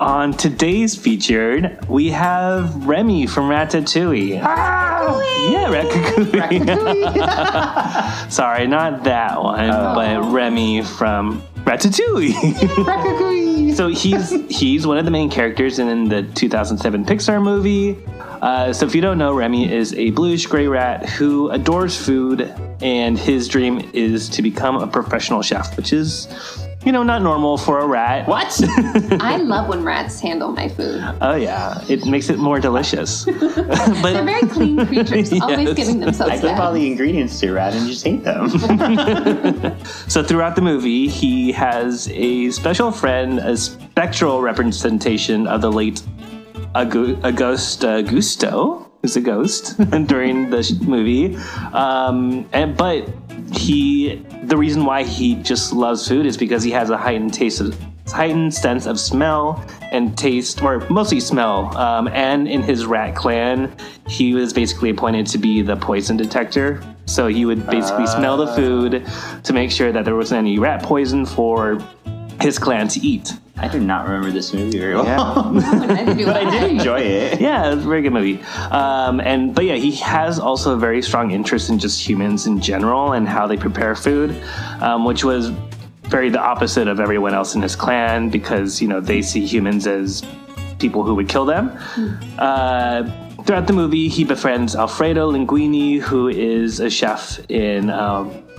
On today's featured, we have Remy from Ratatouille. Ratatouille! Yeah, Ratatouille. Sorry, not that one, but Remy from Ratatouille. Ratatouille. So he's one of the main characters in the 2007 Pixar movie. So if you don't know, Remy is a bluish gray rat who adores food, and his dream is to become a professional chef, which is... you know, not normal for a rat. What? I love when rats handle my food. Oh, yeah. It makes it more delicious. But they're very clean creatures, yes. Always giving themselves I give all the ingredients to a rat and just hate them. So throughout the movie, he has a special friend, a spectral representation of the late Augusto, who's a ghost during the movie. The reason why he just loves food is because he has a heightened sense of smell and taste, or mostly smell. And in his rat clan, he was basically appointed to be the poison detector. So he would basically smell the food to make sure that there wasn't any rat poison for his clan to eat. I did not remember this movie very well. Yeah. But I did enjoy it. Yeah, it was a very good movie. But he has also a very strong interest in just humans in general and how they prepare food, which was very the opposite of everyone else in his clan because, you know, they see humans as people who would kill them. Throughout the movie, he befriends Alfredo Linguini, who is a chef in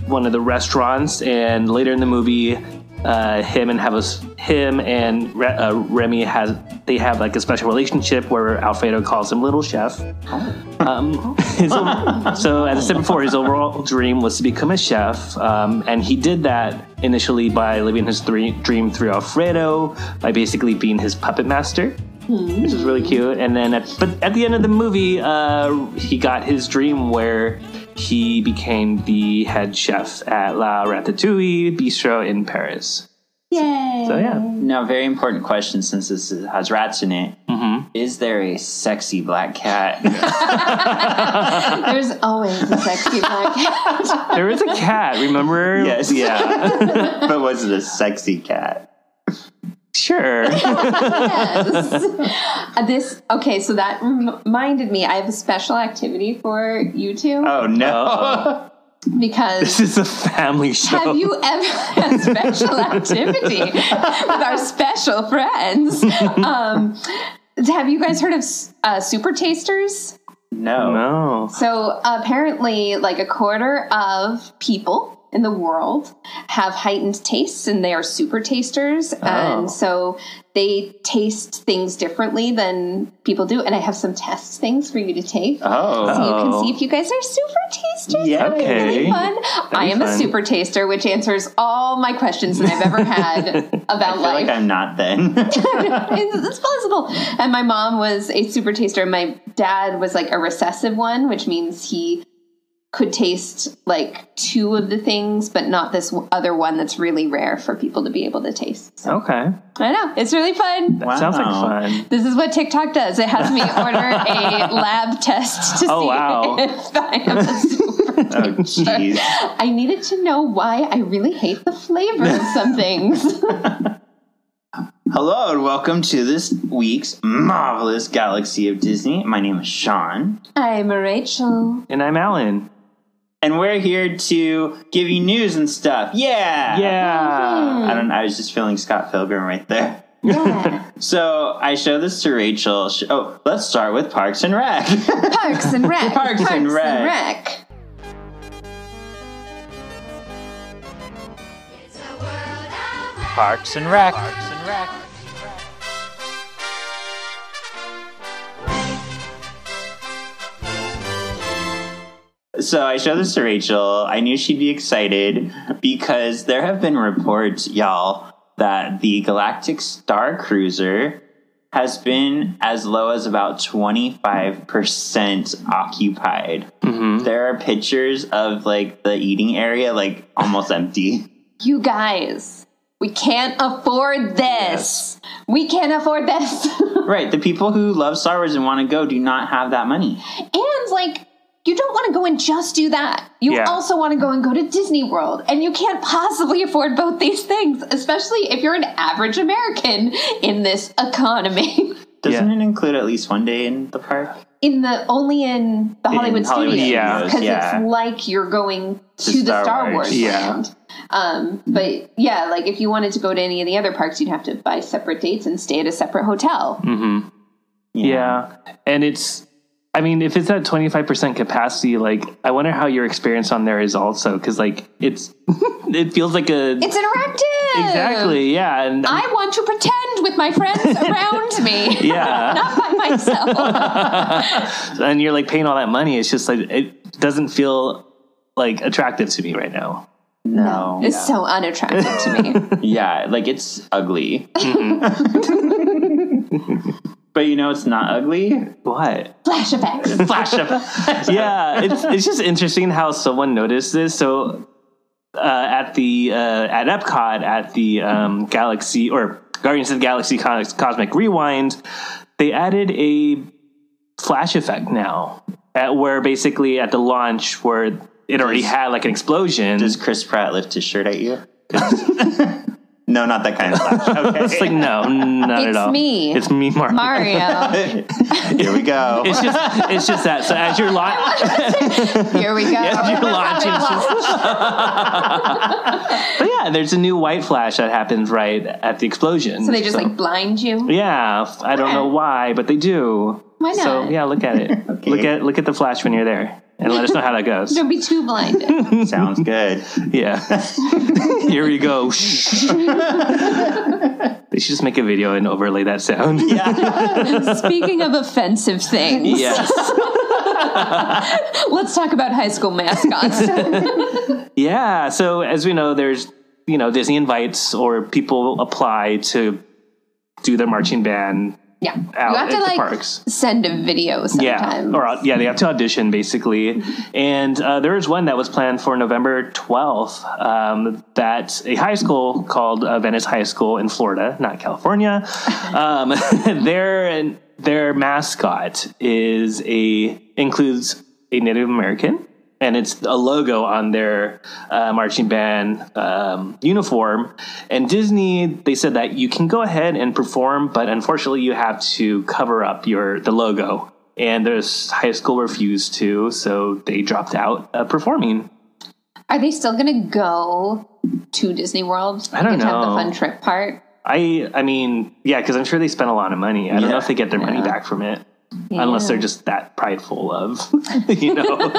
one of the restaurants. And later in the movie... Remy have like a special relationship where Alfredo calls him Little Chef. So as I said before, his overall dream was to become a chef, and he did that initially by living his dream through Alfredo by basically being his puppet master, which is really cute. And then, at the end of the movie, he got his dream where. He became the head chef at La Ratatouille Bistro in Paris. Yay! So, yeah. Now, very important question since this has rats in it. Mm-hmm. Is there a sexy black cat? There's always a sexy black cat. There is a cat, remember? Yes. Yeah. But was it a sexy cat? Sure. Yes. So that reminded me, I have a special activity for you two. Oh, no. Because this is a family show. Have you ever had special activity with our special friends? Have you guys heard of Super Tasters? No. So apparently, like a quarter of people in the world have heightened tastes, and they are super tasters. And so they taste things differently than people do. And I have some test things for you to take. So you can see if you guys are super tasters. Yeah. Okay. Really fun. I am a super taster, which answers all my questions that I've ever had about life. I feel like I'm not then. It's plausible. And my mom was a super taster. My dad was like a recessive one, which means he could taste like two of the things, but not this other one that's really rare for people to be able to taste. So, okay. I know. It's really fun. That sounds like fun. This is what TikTok does. It has me order a lab test to see if I am a super taster. I needed to know why I really hate the flavor of some things. Hello and welcome to this week's Marvelous Galaxy of Disney. My name is Sean. I'm Rachel. And I'm Alan. And we're here to give you news and stuff. Yeah. Mm-hmm. I was just feeling Scott Pilgrim right there. Yeah. So I show this to Rachel. Let's start with Parks and Rec. Parks and Rec. Parks and Rec. It's a world of Parks and Rec. Parks and Rec. So I showed this to Rachel. I knew she'd be excited because there have been reports, y'all, that the Galactic Star Cruiser has been as low as about 25% occupied. Mm-hmm. There are pictures of like the eating area like almost empty. You guys, we can't afford this. Yes. We can't afford this. Right. The people who love Star Wars and want to go do not have that money. And like... you don't want to go and just do that. You also want to go and go to Disney World. And you can't possibly afford both these things, especially if you're an average American in this economy. Doesn't it include at least one day in the park? Only in Hollywood Studios. Yeah. Because it's like you're going to the Star Wars land. But yeah, like if you wanted to go to any of the other parks, you'd have to buy separate dates and stay at a separate hotel. Mm-hmm. Yeah. And it's, I mean, if it's at 25% capacity, like, I wonder how your experience on there is also, because, like, it's, it feels like a... It's interactive! Exactly, yeah. And I want to pretend with my friends around me. Yeah. Not by myself. And you're, like, paying all that money. It's just, like, it doesn't feel, like, attractive to me right now. No. It's so unattractive to me. Yeah, like, it's ugly. Mm-hmm. But you know it's not ugly? What? Flashbacks. Flashbacks. Yeah, it's just interesting how someone noticed this. So at Epcot, at the Galaxy or Guardians of the Galaxy Cosmic Rewind, they added a flash effect now, at where basically at the launch where it already had like an explosion. Does Chris Pratt lift his shirt at you? No, not that kind of flash. Okay. It's like, no, not at all. It's me. It's me, Mario. Here we go. It's just that. So as you're launching. Here we go. As you're launching. But yeah, there's a new white flash that happens right at the explosion. So they just like blind you? Yeah. I don't know why, but they do. Why not? So yeah, look at it. Okay. Look at the flash when you're there. And let us know how that goes. Don't be too blinded. Sounds good. Yeah. Here we go. They should just make a video and overlay that sound. Yeah. Speaking of offensive things. Yes. Let's talk about high school mascots. Yeah. So as we know, there's, you know, Disney invites or people apply to do their marching band. Yeah, you have to like parks. Send a video sometimes. Yeah, or yeah, they have to audition basically. And there is one that was planned for November 12th. That a high school called Venice High School in Florida, not California. Their mascot is includes a Native American, and it's a logo on their marching band uniform. And Disney, they said that you can go ahead and perform, but unfortunately you have to cover up the logo. And this high school refused to, so they dropped out performing. Are they still going to go to Disney World? I don't know. Have the fun trip part? I mean, yeah, because I'm sure they spent a lot of money. I don't know if they get their money back from it. Yeah. Unless they're just that prideful of, you know,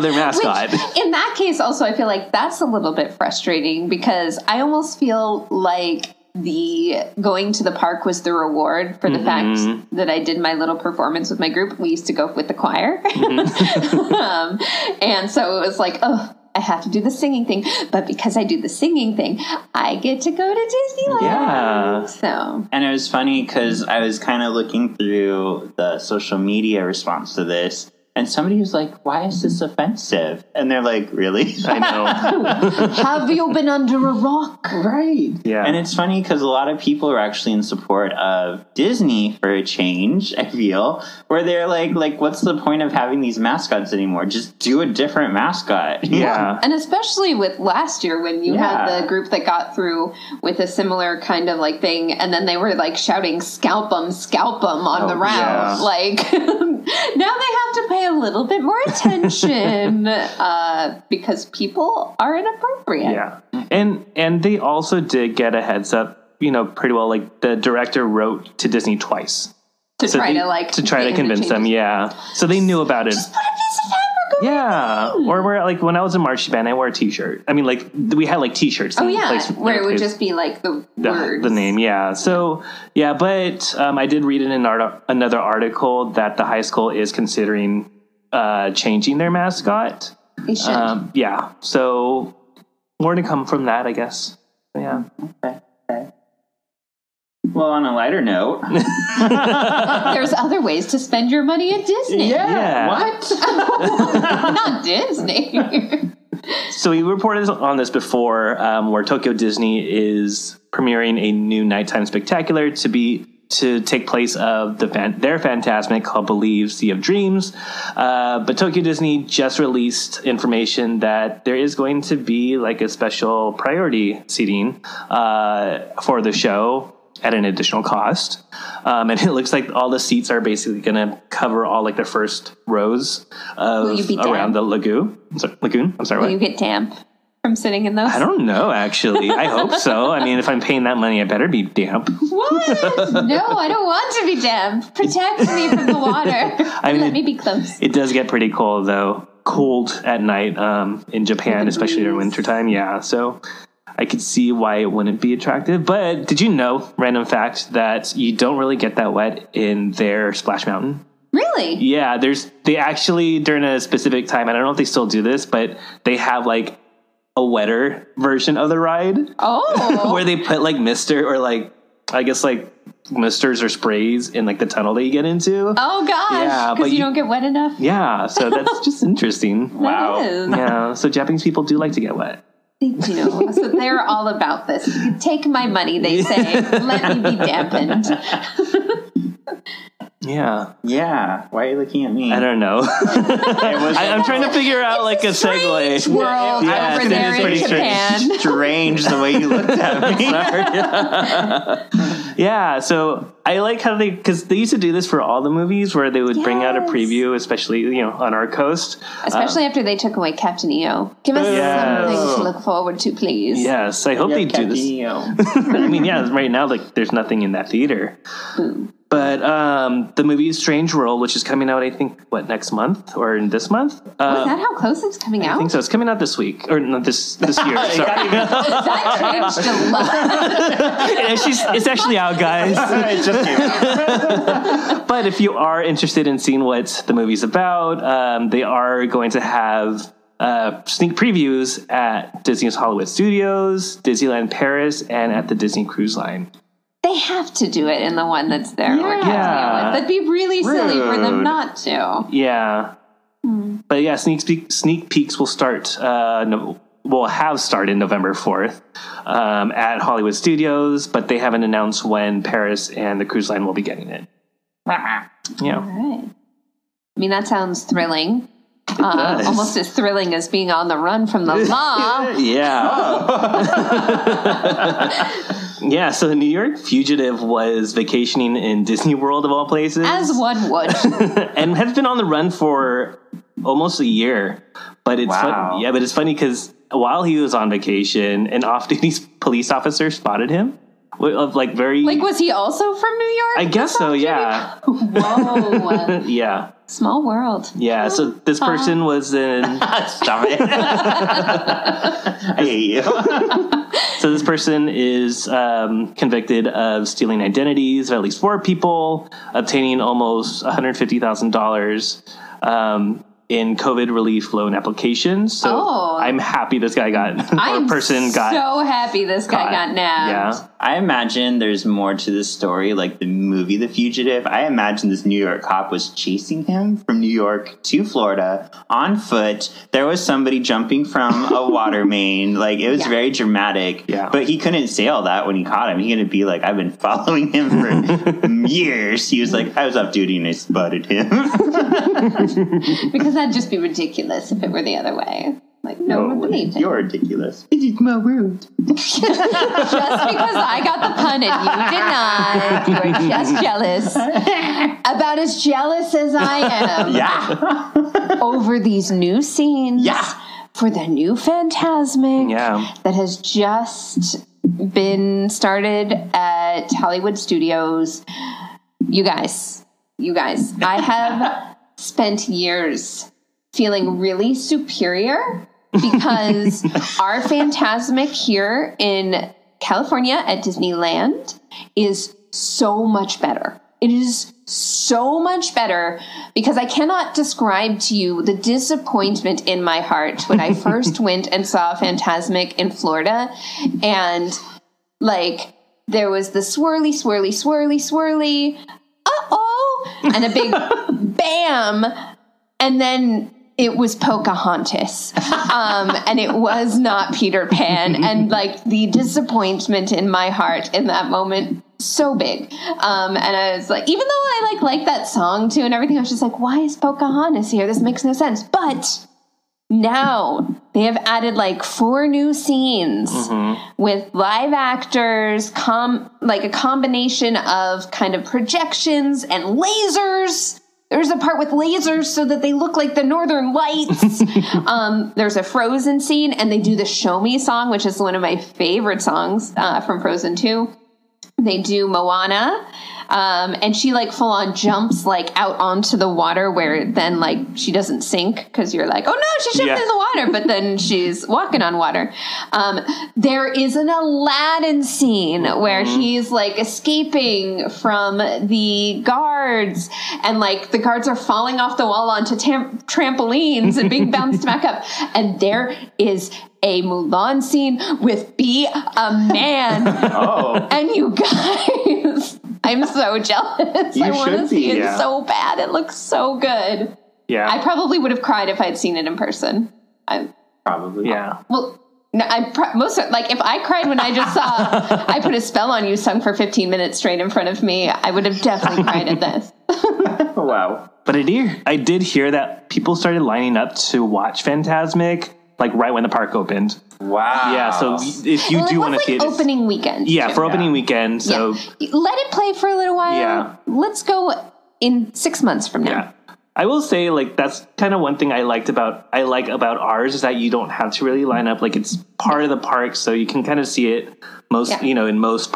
their mascot. Which, in that case, also, I feel like that's a little bit frustrating because I almost feel like the going to the park was the reward for the fact that I did my little performance with my group. We used to go with the choir. Mm-hmm. And so it was like, oh, I have to do the singing thing. But because I do the singing thing, I get to go to Disneyland. Yeah. So. And it was funny because I was kind of looking through the social media response to this. And somebody was like, why is this offensive? And they're like, really? I know. Have you been under a rock? Right. Yeah. And it's funny because a lot of people are actually in support of Disney for a change, I feel, where they're like, what's the point of having these mascots anymore? Just do a different mascot. Yeah. And especially with last year when you had the group that got through with a similar kind of like thing. And then they were like shouting, scalp 'em on the round. Yeah. Like, now they have to pay a little bit more attention because people are inappropriate. Yeah, and they also did get a heads up, you know, pretty well. Like the director wrote to Disney twice to try to convince them. Yeah, so they knew about it. Just put a piece of fabric over it. Or where like when I was in marching band, I wore a T-shirt. I mean, like we had like T-shirts. Oh yeah, where it would just be like the words, the name. Yeah. So yeah, but I did read in another article that the high school is considering changing their mascot. They should. Yeah. So more to come from that, I guess. Yeah. Okay. Well, on a lighter note. There's other ways to spend your money at Disney. Yeah. What? Not Disney. So we reported on this before where Tokyo Disney is premiering a new nighttime spectacular to be to take place of their Fantasmic called Believe, Sea of Dreams. But Tokyo Disney just released information that there is going to be like a special priority seating for the show at an additional cost. And it looks like all the seats are basically going to cover all like the first rows of around the lagoon. Will you get damp from sitting in those? I don't know, actually. I hope so. I mean, if I'm paying that money, I better be damp. What? No, I don't want to be damp. Protect me from the water. I mean, let me be close. It does get pretty cold, though. Cold at night in Japan, especially during wintertime. Yeah, so I could see why it wouldn't be attractive. But did you know, random fact, that you don't really get that wet in their Splash Mountain? Really? Yeah, they actually, during a specific time, and I don't know if they still do this, but they have, like, a wetter version of the ride. Oh. Where they put like mister or like, I guess like misters or sprays in like the tunnel that you get into. Oh gosh. Yeah, because you don't get wet enough. Yeah. So that's just interesting. Wow. Yeah. So Japanese people do like to get wet. They do. So they're all about this. Take my money, they say. Let me be dampened. Yeah. Yeah. Why are you looking at me? I don't know. I'm trying to figure out like a segue. Strange world over there in Japan. Strange the way you looked at me. Sorry. Yeah. So I like how because they used to do this for all the movies where they would bring out a preview, especially, you know, on our coast. Especially after they took away Captain EO. Give us something to look forward to, please. Yes. I hope they do this. Captain EO. I mean, yeah, right now, like, there's nothing in that theater. Boom. But the movie Strange World, which is coming out, I think, next month or in this month? Is that how close it's coming out? I think so. It's coming out this week. Or not this year. Sorry. That changed a lot. It's actually out, guys. It just came out. But if you are interested in seeing what the movie's about, they are going to have sneak previews at Disney's Hollywood Studios, Disneyland Paris, and at the Disney Cruise Line. They have to do it in the one that's there. Yeah. That'd be really silly for them not to. Yeah. Mm. But yeah, sneak peeks will start. Will have started November 4th at Hollywood Studios, but they haven't announced when Paris and the cruise line will be getting it. Yeah. All right. I mean, that sounds thrilling. Almost as thrilling as being on the run from the law. Yeah. Oh. Yeah, so the New York fugitive was vacationing in Disney World, of all places. As one would. And has been on the run for almost a year. But it's funny. Yeah, but it's funny because while he was on vacation, an off-duty police officer spotted him. Of like very... Like, was he also from New York? I guess so, yeah. Whoa. Yeah. Small world. Yeah, so this person was in... Stop it. I hate you. So this person is convicted of stealing identities of at least 4 people, obtaining almost $150,000 in COVID relief loan applications. So I'm happy this guy got... so happy this guy got nabbed. Yeah. I imagine there's more to this story, like the movie The Fugitive. I imagine this New York cop was chasing him from New York to Florida on foot. There was somebody jumping from a water main. Like, it was very dramatic. Yeah. But he couldn't say all that when he caught him. He couldn't be like, I've been following him for years. He was like, I was off duty and I spotted him. Because that'd just be ridiculous if it were the other way. Like, no one believed it. You're ridiculous. It is my world. Just because I got the pun and you did not, you are just jealous. About as jealous as I am. Yeah. Over these new scenes. Yeah. For the new Fantasmic. Yeah. That has just been started at Hollywood Studios. You guys, I have spent years feeling really superior because our Fantasmic here in California at Disneyland is so much better. It is so much better because I cannot describe to you the disappointment in my heart when I first went and saw Fantasmic in Florida. And, like, there was the swirly, swirly, swirly, swirly, and a big bam. And then it was Pocahontas, and it was not Peter Pan. And, like, the disappointment in my heart in that moment so big. And I was like, even though I like that song too and everything, I was just like, why is Pocahontas here? This makes no sense. But now they have added like 4 new scenes with live actors, like a combination of kind of projections and lasers. There's a part with lasers so that they look like the Northern Lights. There's a Frozen scene, and they do the Show Me song, which is one of my favorite songs from Frozen 2. They do Moana, and she like full on jumps like out onto the water, where then like she doesn't sink because you're like, oh no, she jumped in the water, but then she's walking on water. There is an Aladdin scene where he's like escaping from the guards, and like the guards are falling off the wall onto trampolines and being bounced back up, and there is a Mulan scene with Be a Man. Oh. And you guys, I'm so jealous. I want to see it so bad. It looks so good. Yeah. I probably would have cried if I'd seen it in person. Probably. Well, no, if I cried when I just saw I Put a Spell on You sung for 15 minutes straight in front of me, I would have definitely cried at this. Wow. But I did hear that people started lining up to watch Fantasmic like right when the park opened. Wow. Yeah, so if you do want to see it. Opening weekend. Yeah, for opening weekend. So let it play for a little while. Yeah. Let's go in 6 months from now. Yeah. I will say, like, that's kind of one thing I like about ours is that you don't have to really line up. Like, it's part of the park, so you can kind of see it in most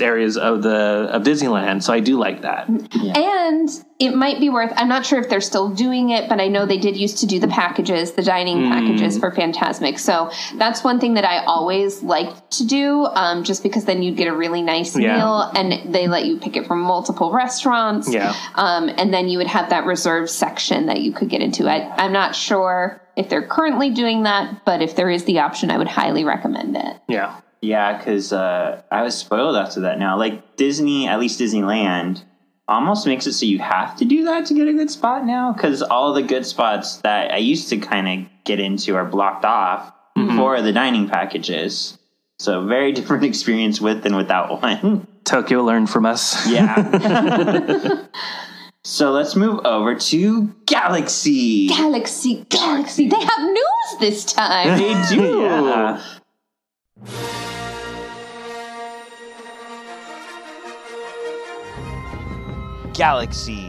areas of Disneyland. So I do like that. Yeah. And it might be worth. I'm not sure if they're still doing it, but I know they did used to do the packages, the dining packages for Fantasmic. So that's one thing that I always liked to do, just because then you'd get a really nice meal, and they let you pick it from multiple restaurants. Yeah. And then you would have that reserved section that you could get into. I'm not sure if they're currently doing that, but if there is the option, I would highly recommend it. Yeah. Yeah, because I was spoiled after that now. Like, Disney, at least Disneyland, almost makes it so you have to do that to get a good spot now, because all the good spots that I used to kind of get into are blocked off for the dining packages. So very different experience with and without one. Tokyo learned from us. Yeah. So let's move over to Galaxy. Galaxy. They have news this time. They do. Yeah. Galaxy.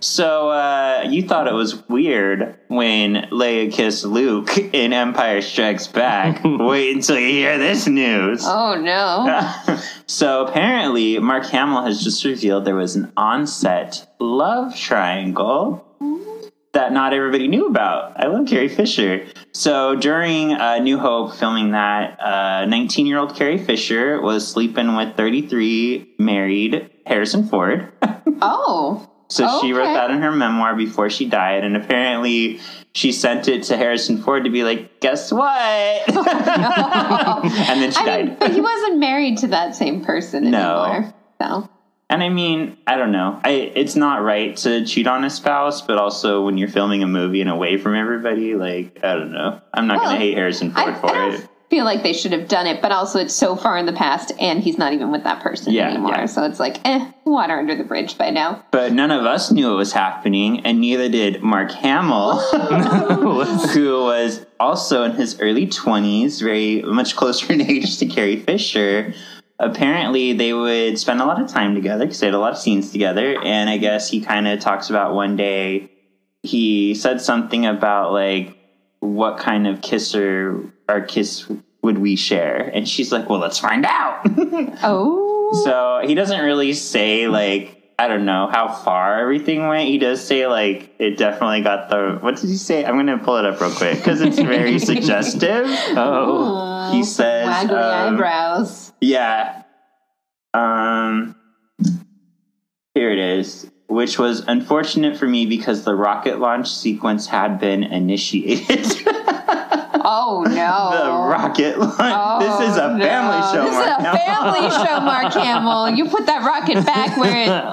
So you thought it was weird when Leia kissed Luke in Empire Strikes Back. Wait until you hear this news. Oh, no. So apparently Mark Hamill has just revealed there was an on-set love triangle that not everybody knew about. I love Carrie Fisher. So during New Hope filming that, 19-year-old Carrie Fisher was sleeping with 33 married Harrison Ford. Oh, so she wrote that in her memoir before she died, and apparently she sent it to Harrison Ford to be like, guess what? Oh, no. And then she died. But he wasn't married to that same person anymore. No. And I mean, I don't know. It's not right to cheat on a spouse, but also when you're filming a movie and away from everybody, like, I don't know. I'm not going to hate Harrison Ford for it. I feel like they should have done it, but also it's so far in the past, and he's not even with that person anymore. Yeah. So it's like, water under the bridge by now. But none of us knew it was happening, and neither did Mark Hamill, who was also in his early 20s, very much closer in age to Carrie Fisher. Apparently, they would spend a lot of time together because they had a lot of scenes together, and I guess he kind of talks about one day he said something about, like, what kind of kiss would we share? And she's like, well, let's find out. Oh. So he doesn't really say, like, I don't know how far everything went. He does say, like, it definitely got the... What did he say? I'm going to pull it up real quick because it's very suggestive. Oh. He says... Waggly eyebrows. Yeah. Here it is. Which was unfortunate for me because the rocket launch sequence had been initiated. Oh, no. The rocket launch. Oh, this is a family show, Mark Hamill. You put that rocket back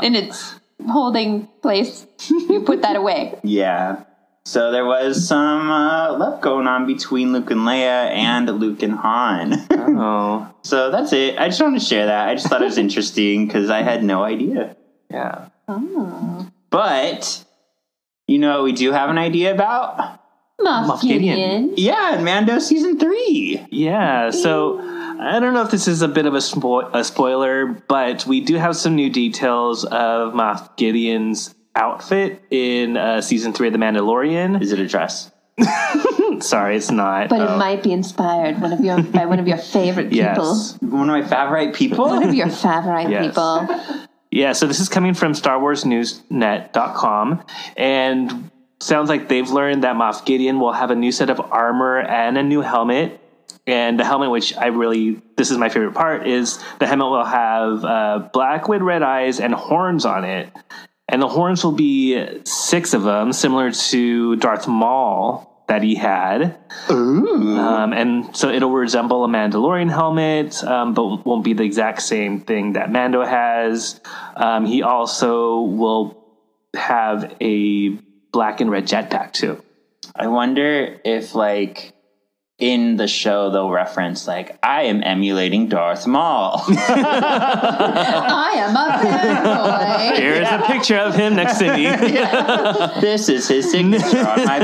in its holding place. You put that away. Yeah. So there was some love going on between Luke and Leia and Luke and Han. Oh. So that's it. I just wanted to share that. I just thought it was interesting because I had no idea. Yeah. Oh. But, you know what we do have an idea about? Moff Gideon. Yeah, in Mando Season 3. Yeah, so I don't know if this is a bit of a spoiler, but we do have some new details of Moff Gideon's outfit in Season 3 of The Mandalorian. Is it a dress? Sorry, it's not. But it might be inspired by one of your favorite people. Yes. One of my favorite people? One of your favorite people. Yeah, so this is coming from StarWarsNewsNet.com, and sounds like they've learned that Moff Gideon will have a new set of armor and a new helmet. And the helmet, which this is my favorite part, is the helmet will have black with red eyes and horns on it. And the horns will be 6 of them, similar to Darth Maul that he had. Ooh. And so it'll resemble a Mandalorian helmet, but won't be the exact same thing that Mando has. He also will have a black and red jetpack too. I wonder if in the show they'll reference I am emulating Darth Maul. I am a fanboy. Here's a picture of him next to me. This is his signature on my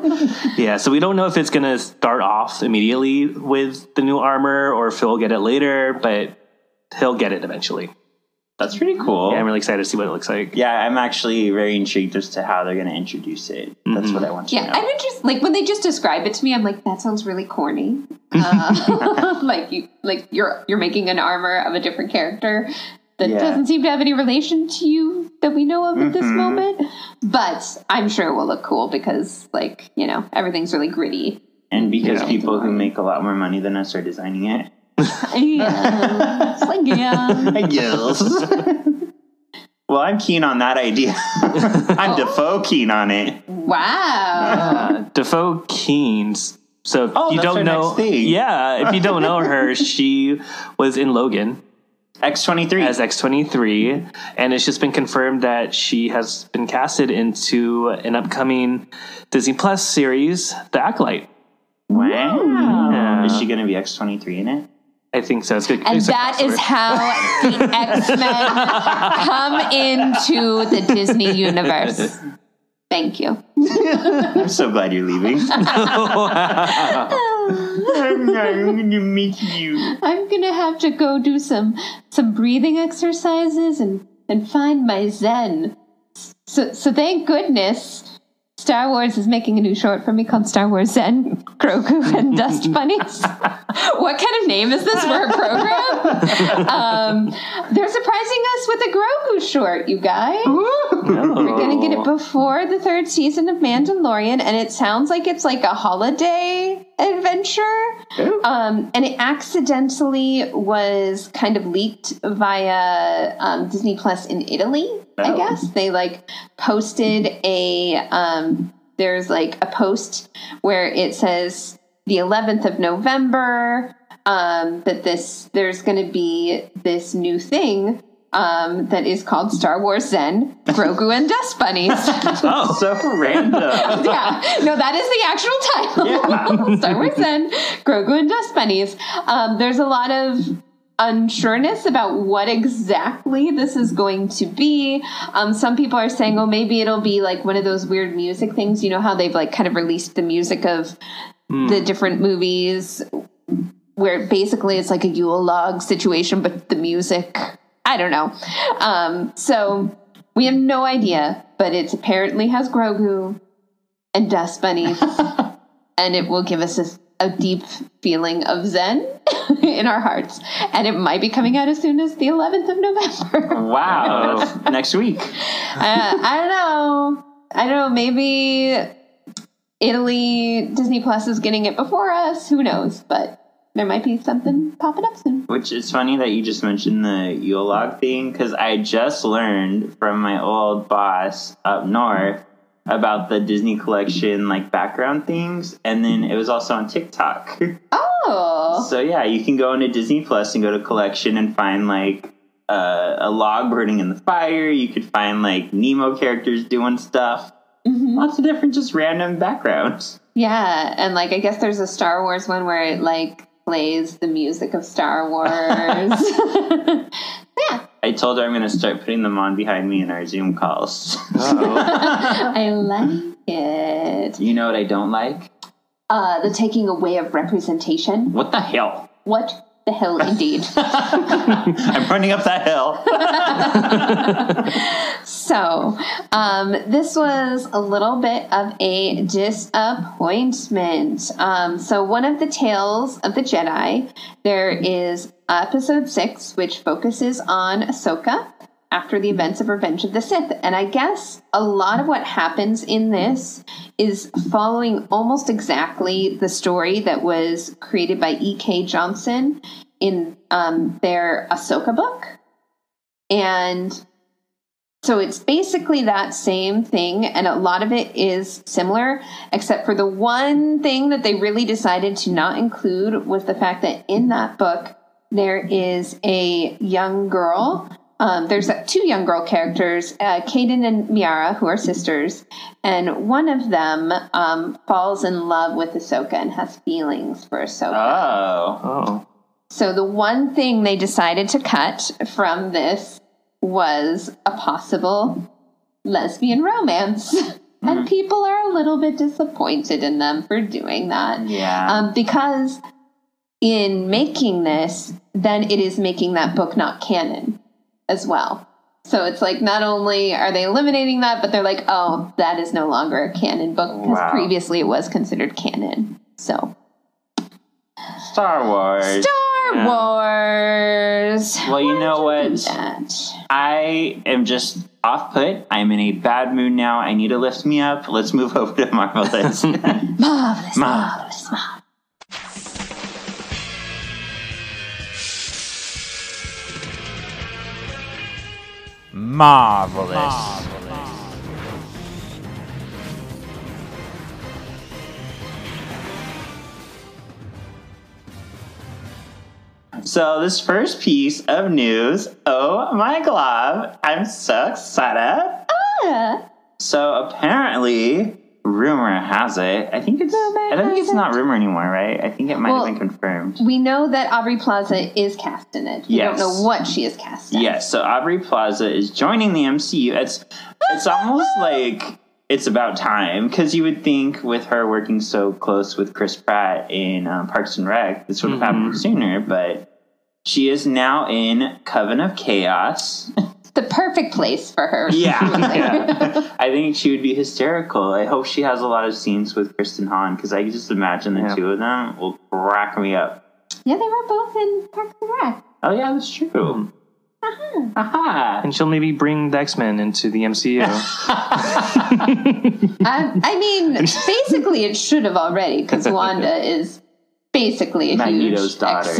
bike. Yeah, so we don't know if it's gonna start off immediately with the new armor or if he'll get it later, but he'll get it eventually. That's pretty cool. Yeah, I'm really excited to see what it looks like. Yeah, I'm actually very intrigued as to how they're going to introduce it. That's what I want to know. Yeah, I'm interested. When they just describe it to me, I'm like, that sounds really corny. You're making an armor of a different character that doesn't seem to have any relation to you that we know of at this moment. But I'm sure it will look cool because, everything's really gritty. And because people who make a lot more money than us are designing it. I guess. Well, I'm keen on that idea. I'm Defoe keen on it. Wow. Defoe Keens. So you don't know. Yeah, if you don't know her, she was in Logan. X-23. As X-23. And it's just been confirmed that she has been casted into an upcoming Disney Plus series, The Acolyte. Wow. Yeah. Is she going to be X-23 in it? I think so. It's good. And that is how the X-Men come into the Disney universe. Thank you. I'm so glad you're leaving. I'm going to meet you. I'm going to have to go do some breathing exercises and find my zen. So thank goodness Star Wars is making a new short for me called Star Wars Zen, Grogu and Dust Bunnies. What kind of name is this for a program? They're surprising us with a Grogu short, you guys. No. We're going to get it before the 3rd season of Mandalorian, and it sounds like it's a holiday adventure. And it accidentally was kind of leaked via Disney Plus in Italy. I guess they posted a there's a post where it says the 11th of November that there's going to be this new thing that is called Star Wars Zen, Grogu and Dust Bunnies. Oh, so random. Yeah. No, that is the actual title. Yeah. Star Wars Zen, Grogu and Dust Bunnies. There's a lot of unsureness about what exactly this is going to be. Some people are saying, maybe it'll be one of those weird music things. You know how they've kind of released the music of the different movies where basically it's a Yule log situation, but the music, I don't know. So we have no idea, but it apparently has Grogu and Dust Bunnies, and it will give us a deep feeling of Zen in our hearts. And it might be coming out as soon as the 11th of November. Wow. Next week. I don't know. Maybe Italy, Disney Plus is getting it before us. Who knows? But there might be something popping up soon. Which is funny that you just mentioned the Yule log thing, because I just learned from my old boss up north about the Disney collection, background things. And then it was also on TikTok. Oh. So, yeah, you can go into Disney Plus and go to collection and find, a log burning in the fire. You could find, Nemo characters doing stuff. Mm-hmm. Lots of different just random backgrounds. Yeah, and like I guess there's a Star Wars one where it like plays the music of Star Wars. Yeah. I told her I'm going to start putting them on behind me in our Zoom calls. I like it. You know what I don't like? The taking away of representation. What the hell? What the hell, indeed. I'm running up that hill. So, this was a little bit of a disappointment. So one of the Tales of the Jedi, there is episode 6, which focuses on Ahsoka after the events of Revenge of the Sith. And I guess a lot of what happens in this is following almost exactly the story that was created by E.K. Johnson in their Ahsoka book. And so it's basically that same thing, and a lot of it is similar, except for the one thing that they really decided to not include was the fact that in that book, there is a young girl. There's two young girl characters, Kaden and Miara, who are sisters, and one of them falls in love with Ahsoka and has feelings for Ahsoka. Oh. So the one thing they decided to cut from this was a possible lesbian romance. Mm-hmm. And people are a little bit disappointed in them for doing that. Yeah. Because in making this, then it is making that book not canon as well. So it's like, not only are they eliminating that, but they're like, oh, that is no longer a canon book, because previously it was considered canon. So Star Wars. Well, you know what? I am just off put. I'm in a bad mood now. I need to lift me up. Let's move over to Marvelous. Marvelous. Marvelous. So this first piece of news, oh my glob, I'm so excited. So apparently, rumor has it, I think it's not rumor anymore, right? I think it might have been confirmed. We know that Aubrey Plaza is cast in it. We don't know what she is cast in. Yes, so Aubrey Plaza is joining the MCU. It's almost like it's about time, because you would think with her working so close with Chris Pratt in Parks and Rec, this would have happened sooner, but she is now in Coven of Chaos. The perfect place for her. Yeah. I think she would be hysterical. I hope she has a lot of scenes with Kristen Hahn, because I can just imagine the two of them will crack me up. Yeah, they were both in Parks and Rec. Oh, yeah, that's true. Mm-hmm. Uh-huh. Uh-huh. And she'll maybe bring the X-Men into the MCU. I mean, basically it should have already, because Wanda is basically a Magneto's huge daughter.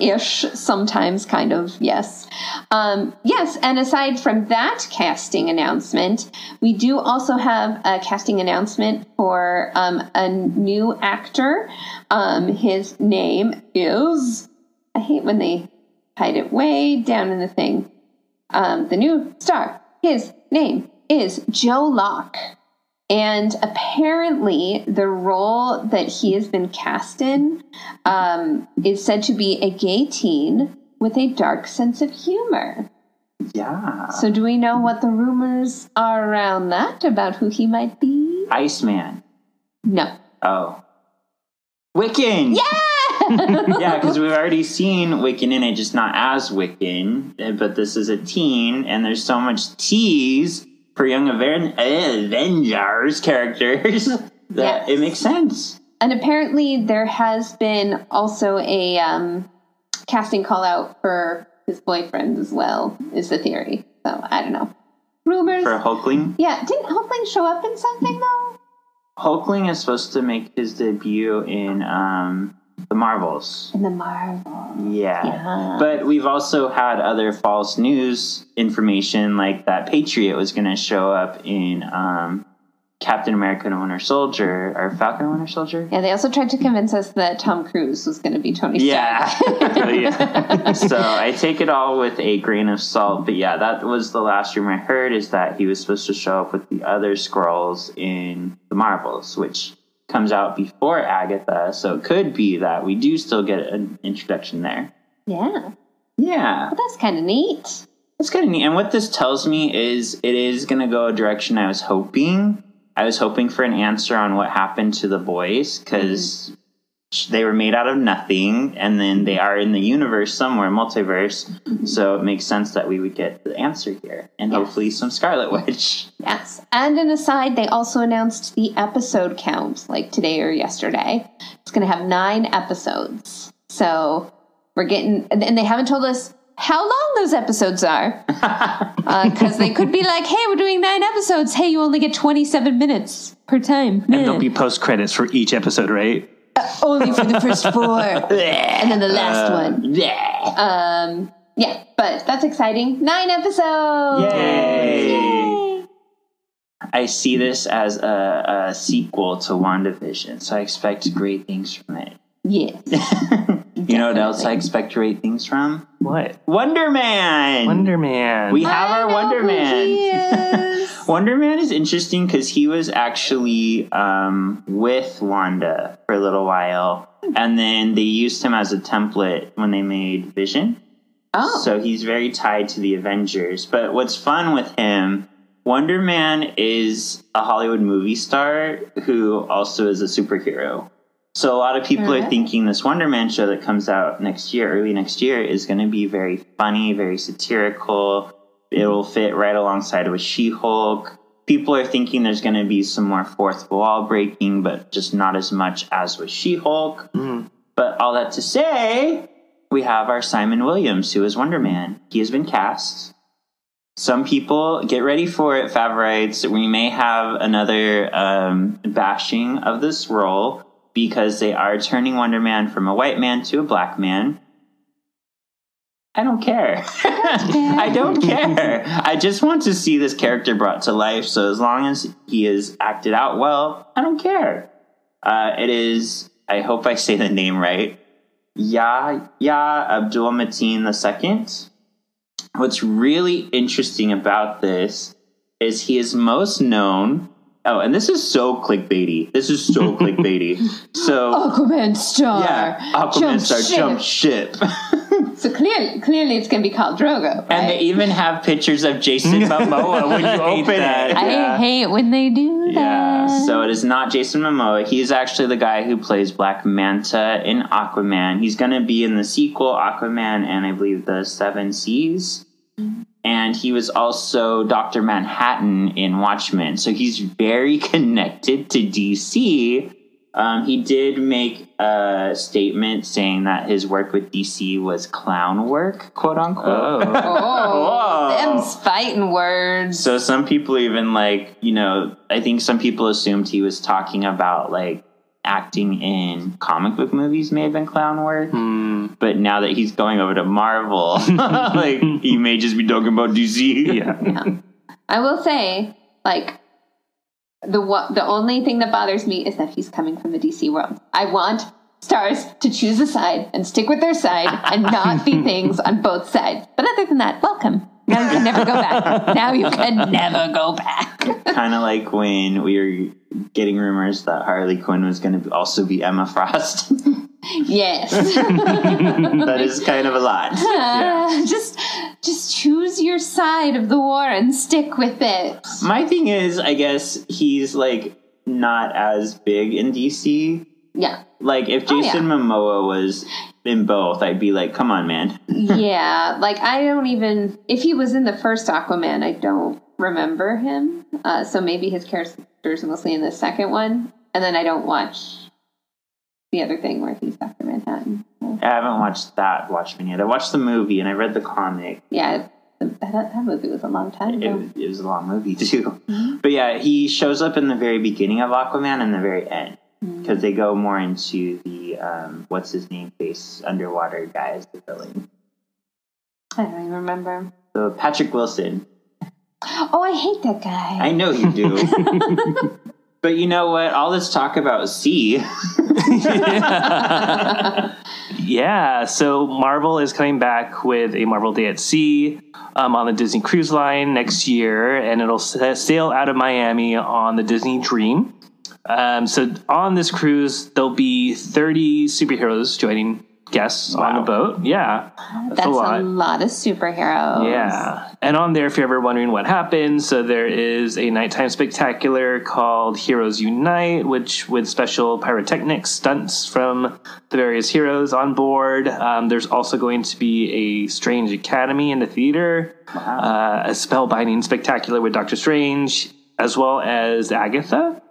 Ish. Sometimes, kind of, yes. Yes, and aside from that casting announcement, we do also have a casting announcement for a new actor. His name is... I hate when they hide it way down in the thing. The new star, his name is Joe Locke. And apparently the role that he has been cast in is said to be a gay teen with a dark sense of humor. Yeah. So do we know what the rumors are around that, about who he might be? Iceman. No. Oh. Wiccan! Yeah! Yeah, because we've already seen Wiccan in it, just not as Wiccan, but this is a teen, and there's so much tease for young Avengers characters that it makes sense. And apparently there has been also a casting call out for his boyfriend as well, is the theory. So, I don't know. Rumors. For Hulkling? Yeah, didn't Hulkling show up in something, though? Hulkling is supposed to make his debut in... The Marvels. Yeah. But we've also had other false news information, like that Patriot was going to show up in Captain America and Winter Soldier, or Falcon and Winter Soldier. Yeah, they also tried to convince us that Tom Cruise was going to be Tony Stark. Yeah. Yeah. So I take it all with a grain of salt. But yeah, that was the last rumor I heard, is that he was supposed to show up with the other Skrulls in the Marvels, which comes out before Agatha. So it could be that we do still get an introduction there. Yeah. Yeah. Well, that's kind of neat. That's kind of neat. And what this tells me is it is going to go a direction I was hoping. I was hoping for an answer on what happened to the boys, because they were made out of nothing, and then they are in the universe somewhere, multiverse. So it makes sense that we would get the answer here, and hopefully some Scarlet Witch. Yes. And an aside, they also announced the episode count, like today or yesterday. It's going to have 9 episodes. So we're getting, and they haven't told us how long those episodes are, because they could be like, hey, we're doing 9 episodes. Hey, you only get 27 minutes per time. And there'll be post credits for each episode, right? Only for the first 4. And then the last one. Yeah, but that's exciting. 9 episodes. Yay. Yay. I see this as a sequel to WandaVision, so I expect great things from it. Yes. You know what else I expect great things from? What? Wonder Man! Wonder Man. We have our Wonder Man. Wonder Man is interesting because he was actually with Wanda for a little while. And then they used him as a template when they made Vision. Oh. So he's very tied to the Avengers. But what's fun with him, Wonder Man is a Hollywood movie star who also is a superhero. So a lot of people are thinking this Wonder Man show that comes out next year, early next year, is going to be very funny, very satirical. It'll fit right alongside with She-Hulk. People are thinking there's going to be some more fourth wall breaking, but just not as much as with She-Hulk. Mm-hmm. But all that to say, we have our Simon Williams, who is Wonder Man. He has been cast. Some people, get ready for it, Favorites. We may have another bashing of this role, because they are turning Wonder Man from a white man to a black man. I don't care. I don't care. I just want to see this character brought to life. So as long as he is acted out well, I don't care. It is, I hope I say the name right, Yahya Abdul Mateen II. What's really interesting about this is he is most known... Oh, and this is so clickbaity. So Aquaman star. Yeah, Aquaman star, jump ship. So clearly it's going to be called Drogo, right? And they even have pictures of Jason Momoa when you open it. I hate when they do that. Yeah, so it is not Jason Momoa. He is actually the guy who plays Black Manta in Aquaman. He's going to be in the sequel, Aquaman, and I believe the Seven Seas. Mm-hmm. And he was also Dr. Manhattan in Watchmen. So he's very connected to DC. He did make a statement saying that his work with DC was clown work, quote unquote. Them's fighting words. So some people even like, you know, I think some people assumed he was talking about like acting in comic book movies may have been clown work, but now that he's going over to Marvel, like he may just be talking about DC. Yeah. I will say, like the only thing that bothers me is that he's coming from the DC world. I want stars to choose a side and stick with their side and not be things on both sides. But other than that, welcome. Now you can never go back. Kind of like when we were getting rumors that Harley Quinn was going to also be Emma Frost. Yes. That is kind of a lot. Yeah. Just choose your side of the war and stick with it. My thing is, I guess he's like not as big in DC. Yeah. Like if Jason Momoa was in both, I'd be like, come on, man. Yeah. Like I don't even, if he was in the first Aquaman, I don't remember him. So maybe his character's mostly in the second one. And then I don't watch the other thing where he's Dr. Manhattan. I haven't watched that Watchmen yet. I watched the movie and I read the comic. Yeah. That movie was a long time ago. It was a long movie too. But yeah, he shows up in the very beginning of Aquaman and the very end. Because they go more into the, what's-his-name-face underwater guy as the villain. I don't even remember. So Patrick Wilson. Oh, I hate that guy. I know you do. But you know what? All this talk about sea. Yeah, so Marvel is coming back with a Marvel Day at Sea on the Disney Cruise Line next year, and it'll sail out of Miami on the Disney Dream. So on this cruise, there'll be 30 superheroes joining guests on the boat. Yeah, that's a lot of superheroes. Yeah, and on there, if you're ever wondering what happened, so there is a nighttime spectacular called Heroes Unite, which with special pyrotechnics stunts from the various heroes on board. There's also going to be a Strange Academy in the theater, a spellbinding spectacular with Doctor Strange, as well as Agatha.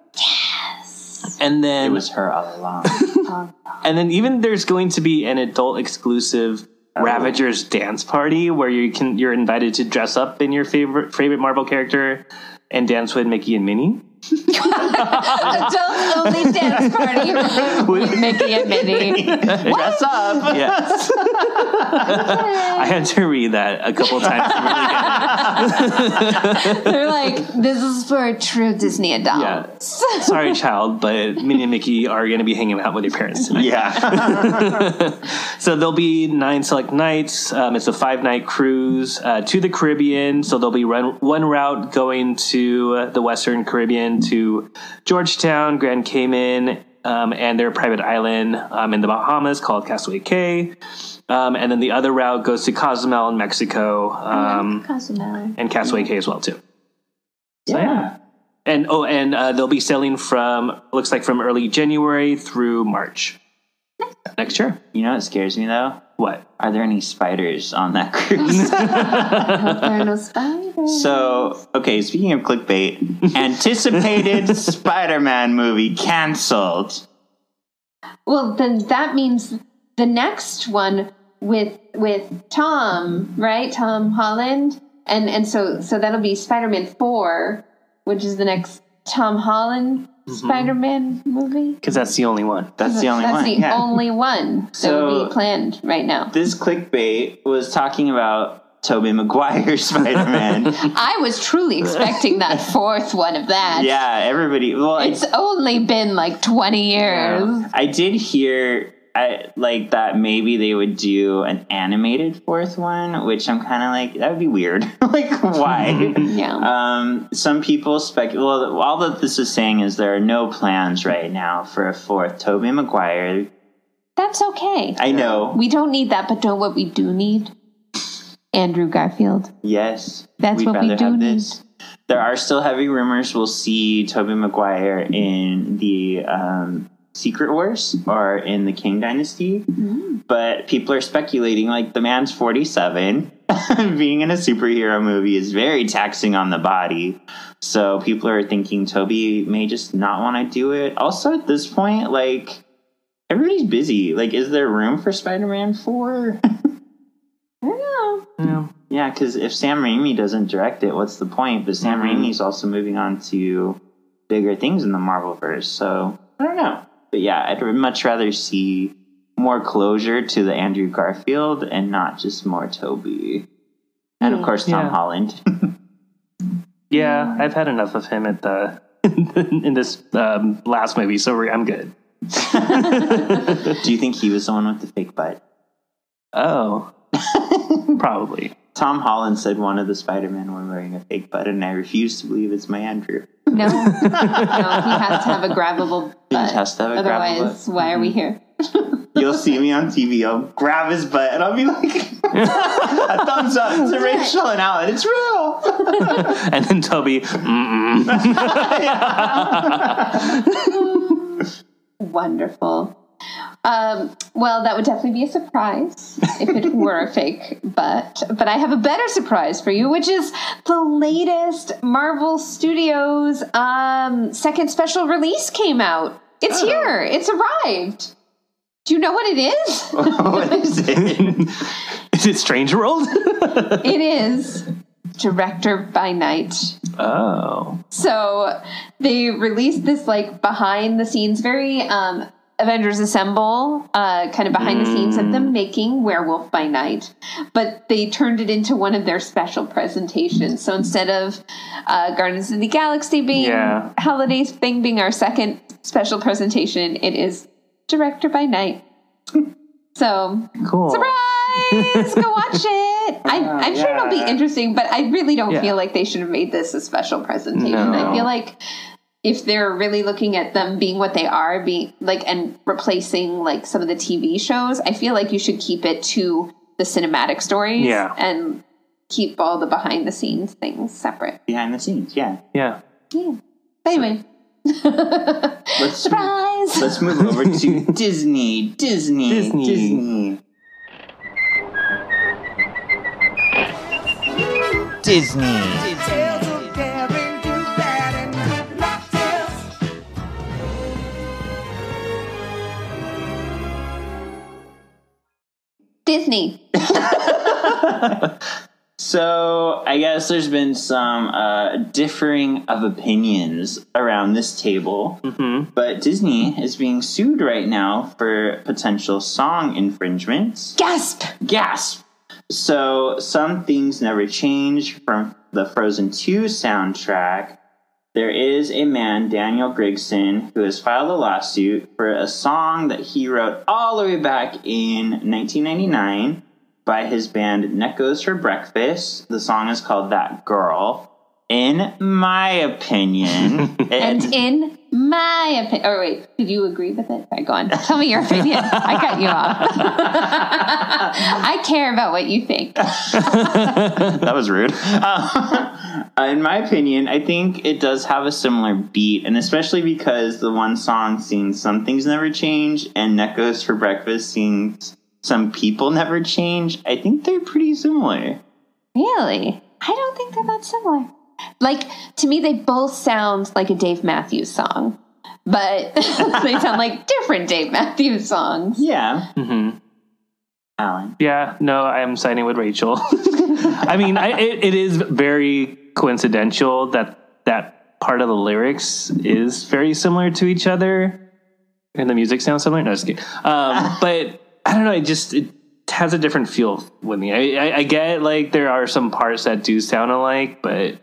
And then it was her all along. And then even there's going to be an adult exclusive Ravagers dance party where you're invited to dress up in your favorite Marvel character and dance with Mickey and Minnie. Adult only dance party with Mickey and Minnie. Dress up. Yes. I had to read that a couple times to really get it. They're like, this is for a true Disney adult. Yeah. Sorry, child, but Minnie and Mickey are going to be hanging out with your parents tonight. Yeah. So there'll be 9 select nights. It's a 5-night cruise to the Caribbean. So there'll be one route going to the Western Caribbean, to Georgetown, Grand Cayman, and their private island in the Bahamas called Castaway Cay. And then the other route goes to Cozumel in Mexico. Cozumel. And Castaway Cay as well, too. Yeah. So, yeah. And they'll be sailing from early January through March next year. You know what scares me, though? What? Are there any spiders on that cruise? I hope there are no spiders. So, okay, speaking of clickbait, anticipated Spider-Man movie canceled. Well, then that means the next one with Tom, right? Tom Holland. And so that'll be Spider-Man 4, which is the next Tom Holland Spider-Man movie, because that's the only one. So that would be planned right now. This clickbait was talking about Tobey Maguire's Spider-Man. I was truly expecting that fourth one of that. Yeah, everybody. Well, it's only been like 20 years. Yeah. I did hear that maybe they would do an animated fourth one, which I'm kind of like, that would be weird. Like, why? Yeah. Some people speculate. Well, all that this is saying is there are no plans right now for a fourth Tobey Maguire. That's okay. I know. We don't need that, but know what we do need? Andrew Garfield. Yes. That's what we do need. There are still heavy rumors we'll see Tobey Maguire in the... Secret Wars or in the King Dynasty, but people are speculating like the man's 47. Being in a superhero movie is very taxing on the body, so people are thinking Toby may just not want to do it. Also, at this point, like, everybody's busy. Like, is there room for Spider-Man 4? I don't know. No. Yeah, because if Sam Raimi doesn't direct it, what's the point? But Sam Raimi's also moving on to bigger things in the Marvelverse, so I don't know. But yeah, I'd much rather see more closure to the Andrew Garfield and not just more Toby. And of course, Tom Holland. Yeah, I've had enough of him in this last movie, so I'm good. Do you think he was the one with the fake butt? Oh, probably. Tom Holland said one of the Spider-Men were wearing a fake butt, and I refuse to believe it's my Andrew. No, he has to have a grabbable butt. He has to have a grabbable butt. Otherwise, why are we here? You'll see me on TV. I'll grab his butt, and I'll be like, a thumbs up to Rachel and Alan. It's real. And then Toby, Wonderful. Well, that would definitely be a surprise if it were a fake butt. But I have a better surprise for you, which is the latest Marvel Studios second special release came out. It's here. It's arrived. Do you know what it is? What is it? Is it Strange World? It is. Director by Night. So they released this like behind the scenes, very Avengers Assemble, kind of behind the scenes of them making Werewolf by Night, but they turned it into one of their special presentations. So instead of Guardians of the Galaxy being holiday thing being our second special presentation, it is Director by Night. So cool. Surprise! Go watch it. I'm sure it'll be interesting, but I really don't feel like they should have made this a special presentation. No. I feel like if they're really looking at them being what they are, and replacing like some of the TV shows, I feel like you should keep it to the cinematic stories and keep all the behind the scenes things separate. Behind the scenes, yeah. But anyway, surprise! Let's move over to Disney. Disney. So I guess there's been some differing of opinions around this table, but Disney is being sued right now for potential song infringements. Gasp! So some things never change from the Frozen 2 soundtrack. There is a man, Daniel Gregson, who has filed a lawsuit for a song that he wrote all the way back in 1999 by his band Neckos for Breakfast. The song is called That Girl. In my opinion... Oh, wait. Did you agree with it? All right, go on. Tell me your opinion. I cut you off. I care about what you think. That was rude. In my opinion, I think it does have a similar beat, and especially because the one song sings Some Things Never Change and Neckos for Breakfast sings Some People Never Change. I think they're pretty similar. Really? I don't think they're that similar. Like, to me, they both sound like a Dave Matthews song, but they sound like different Dave Matthews songs. Yeah. Mm-hmm. Alan. Yeah, no, I'm siding with Rachel. I mean, it is very coincidental that part of the lyrics is very similar to each other, and the music sounds similar. No, just kidding. But I don't know. It has a different feel with me. I get like there are some parts that do sound alike, but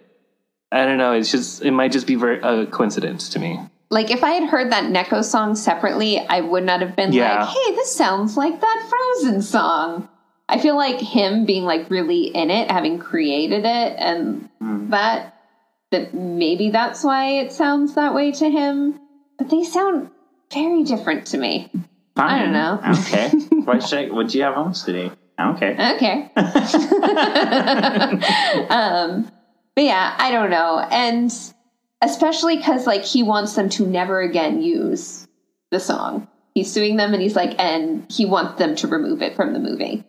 I don't know. It might just be a coincidence to me. Like, if I had heard that Necco song separately, I would not have been like, hey, this sounds like that Frozen song. I feel like him being, like, really in it, having created it, and that maybe that's why it sounds that way to him. But they sound very different to me. Fine. I don't know. Okay. What do you have on today? Okay. But yeah, I don't know. And especially because, like, he wants them to never again use the song. He's suing them, and he's like, and he wants them to remove it from the movie.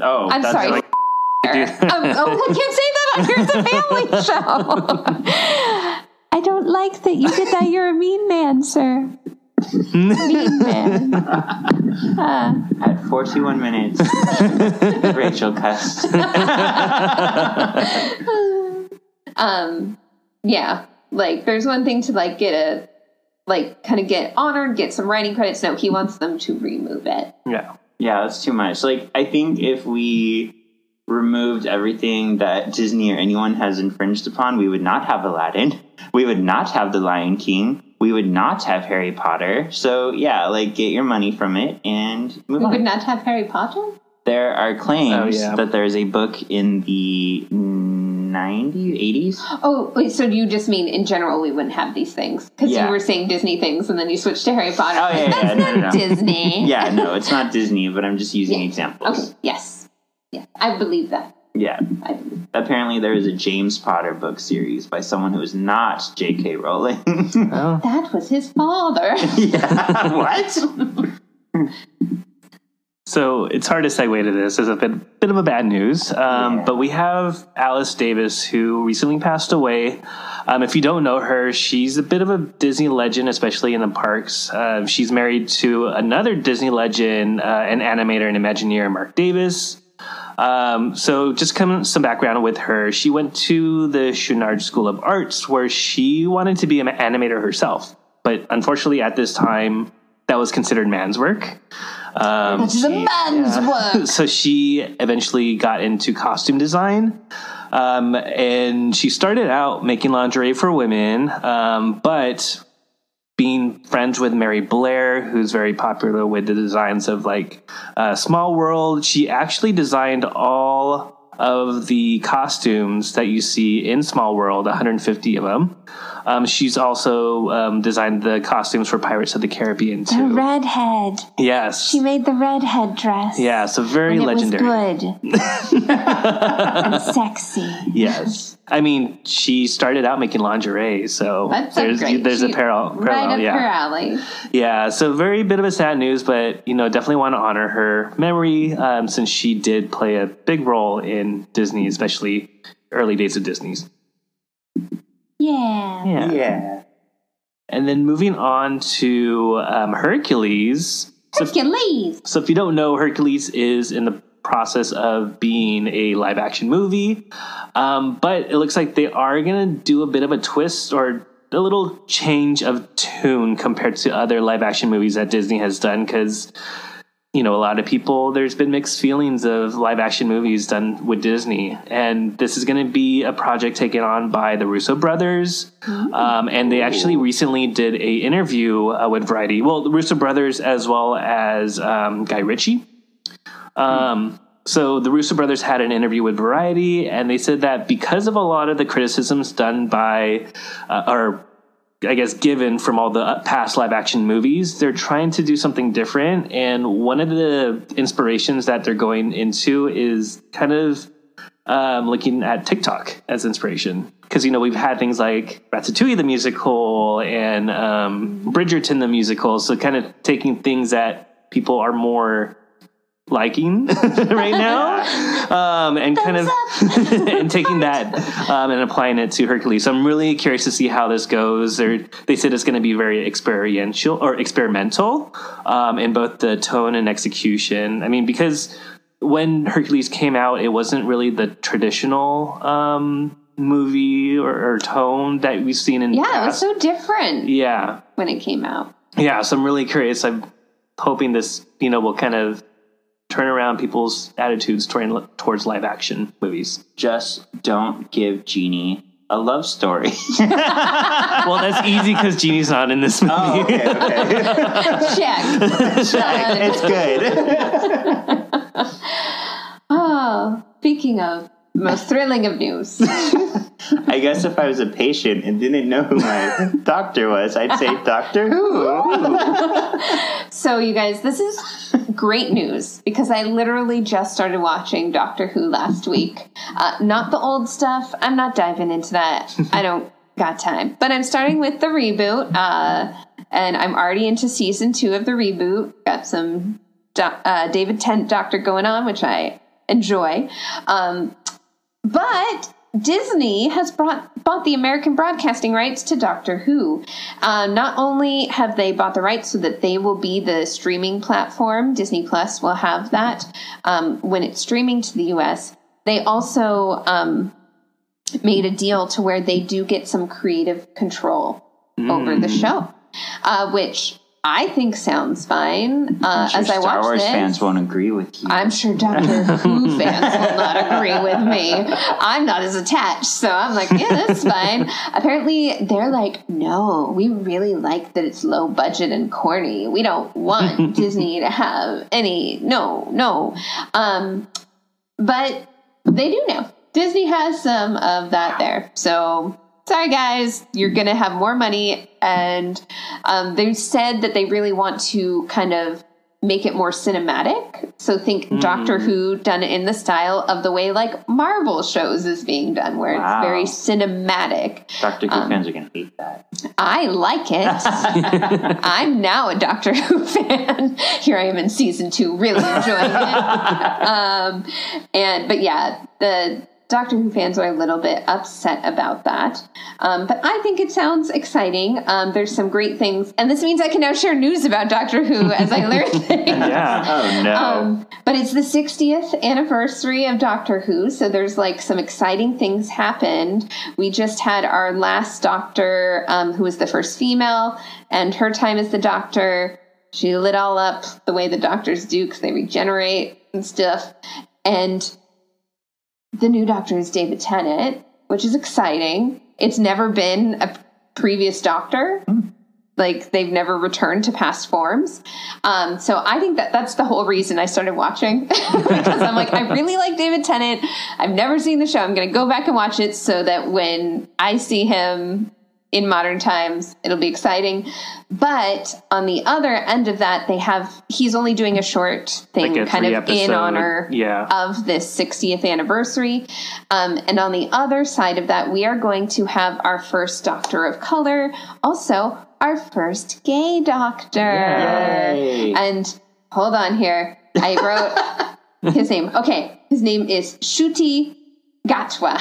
Oh, I'm sorry. Like, I can't say that on Here's a Family Show. I don't like that you did that. You're a mean man, sir. Mean man. At 41 minutes, Rachel cussed. Yeah, like, there's one thing to, like, get a, like, kind of get honored, get some writing credits. No, he wants them to remove it. Yeah, that's too much. Like, I think if we removed everything that Disney or anyone has infringed upon, we would not have Aladdin. We would not have The Lion King. We would not have Harry Potter. So, yeah, like, get your money from it and move on. We would not have Harry Potter? There are claims that there is a book in the 80s. Oh, wait, so you just mean in general we wouldn't have these things? Because you were saying Disney things and then you switched to Harry Potter. Oh, yeah, that's not Disney. Yeah, no, it's not Disney, but I'm just using examples. Okay, yes. Yeah, I believe that. Yeah. Apparently there is a James Potter book series by someone who is not J.K. Rowling. Oh. That was his father. Yeah, what? So it's hard to segue to this. It's a bit of a bad news. But we have Alice Davis, who recently passed away. If you don't know her, she's a bit of a Disney legend, especially in the parks. She's married to another Disney legend, an animator and Imagineer, Mark Davis. So just some background with her. She went to the Chouinard School of Arts, where she wanted to be an animator herself. But unfortunately, at this time, that was considered man's work. This is a man's work. So she eventually got into costume design. And she started out making lingerie for women, but being friends with Mary Blair, who's very popular with the designs of like Small World. She actually designed all of the costumes that you see in Small World, 150 of them. She's also designed the costumes for Pirates of the Caribbean too. The redhead. Yes. She made the redhead dress. Yeah, so very legendary. It was good. And sexy. Yes. I mean, she started out making lingerie, so there's a parallel. Right up her alley. Yeah, so very bit of a sad news, but, you know, definitely want to honor her memory since she did play a big role in Disney, especially early days of Disney's. Yeah. And then moving on to Hercules. So if you don't know, Hercules is in the process of being a live action movie. But it looks like they are going to do a bit of a twist or a little change of tune compared to other live action movies that Disney has done. Because, you know, a lot of people, there's been mixed feelings of live action movies done with Disney. And this is going to be a project taken on by the Russo brothers. And they actually recently did a interview with Variety. Well, the Russo brothers as well as Guy Ritchie. So the Russo brothers had an interview with Variety, and they said that because of a lot of the criticisms done by, or I guess given from all the past live action movies, they're trying to do something different. And one of the inspirations that they're going into is kind of looking at TikTok as inspiration. Because, you know, we've had things like Ratatouille the musical and Bridgerton the musical. So kind of taking things that people are more liking right now and kind of and taking that and applying it to Hercules. So I'm really curious to see how this goes. They said it's going to be very experimental in both the tone and execution. I mean, because when Hercules came out, it wasn't really the traditional movie or tone that we've seen in the past. It was so different when it came out. So I'm really curious. I'm hoping this, you know, will kind of turn around people's attitudes towards live action movies. Just don't give Genie a love story. Well, that's easy because Genie's not in this movie. Oh, okay. Check. It's good. Oh, speaking of most thrilling of news. I guess if I was a patient and didn't know who my doctor was, I'd say Doctor Who. So, you guys, this is great news because I literally just started watching Doctor Who last week. Not the old stuff. I'm not diving into that. I don't got time. But I'm starting with the reboot, and I'm already into season 2 of the reboot. Got some David Tennant Doctor going on, which I enjoy. But Disney has bought the American broadcasting rights to Doctor Who. Not only have they bought the rights so that they will be the streaming platform, Disney Plus will have that when it's streaming to the U.S., they also made a deal to where they do get some creative control over the show, which I think sounds fine. Sure as I watch Star Wars fans won't agree with you. I'm sure Doctor Who fans will not agree with me. I'm not as attached, so I'm like, yeah, that's fine. Apparently, they're like, no, we really like that it's low budget and corny. We don't want Disney to have any. No. But they do now. Disney has some of that there, so. Sorry, guys, you're going to have more money. And they said that they really want to kind of make it more cinematic. So think Doctor Who done in the style of the way like Marvel shows is being done, where it's very cinematic. Doctor Who fans are going to hate that. I like it. I'm now a Doctor Who fan. Here I am in season 2, really enjoying it. But yeah, the Doctor Who fans are a little bit upset about that. But I think it sounds exciting. There's some great things. And this means I can now share news about Doctor Who as I learn things. But it's the 60th anniversary of Doctor Who. So there's like some exciting things happened. We just had our last doctor, who was the first female, and her time as the doctor. She lit all up the way the doctors do because they regenerate and stuff. And the new doctor is David Tennant, which is exciting. It's never been a previous doctor. Mm. Like, they've never returned to past forms. So I think that that's the whole reason I started watching. Because I'm like, I really like David Tennant. I've never seen the show. I'm going to go back and watch it so that when I see him in modern times, it'll be exciting. But on the other end of that, they have, he's only doing a short thing, like a kind of episode, in honor of this 60th anniversary. And on the other side of that, we are going to have our first doctor of color. Also, our first gay doctor. Yay. And hold on here. I wrote his name. Okay. His name is Shuti Gatwa.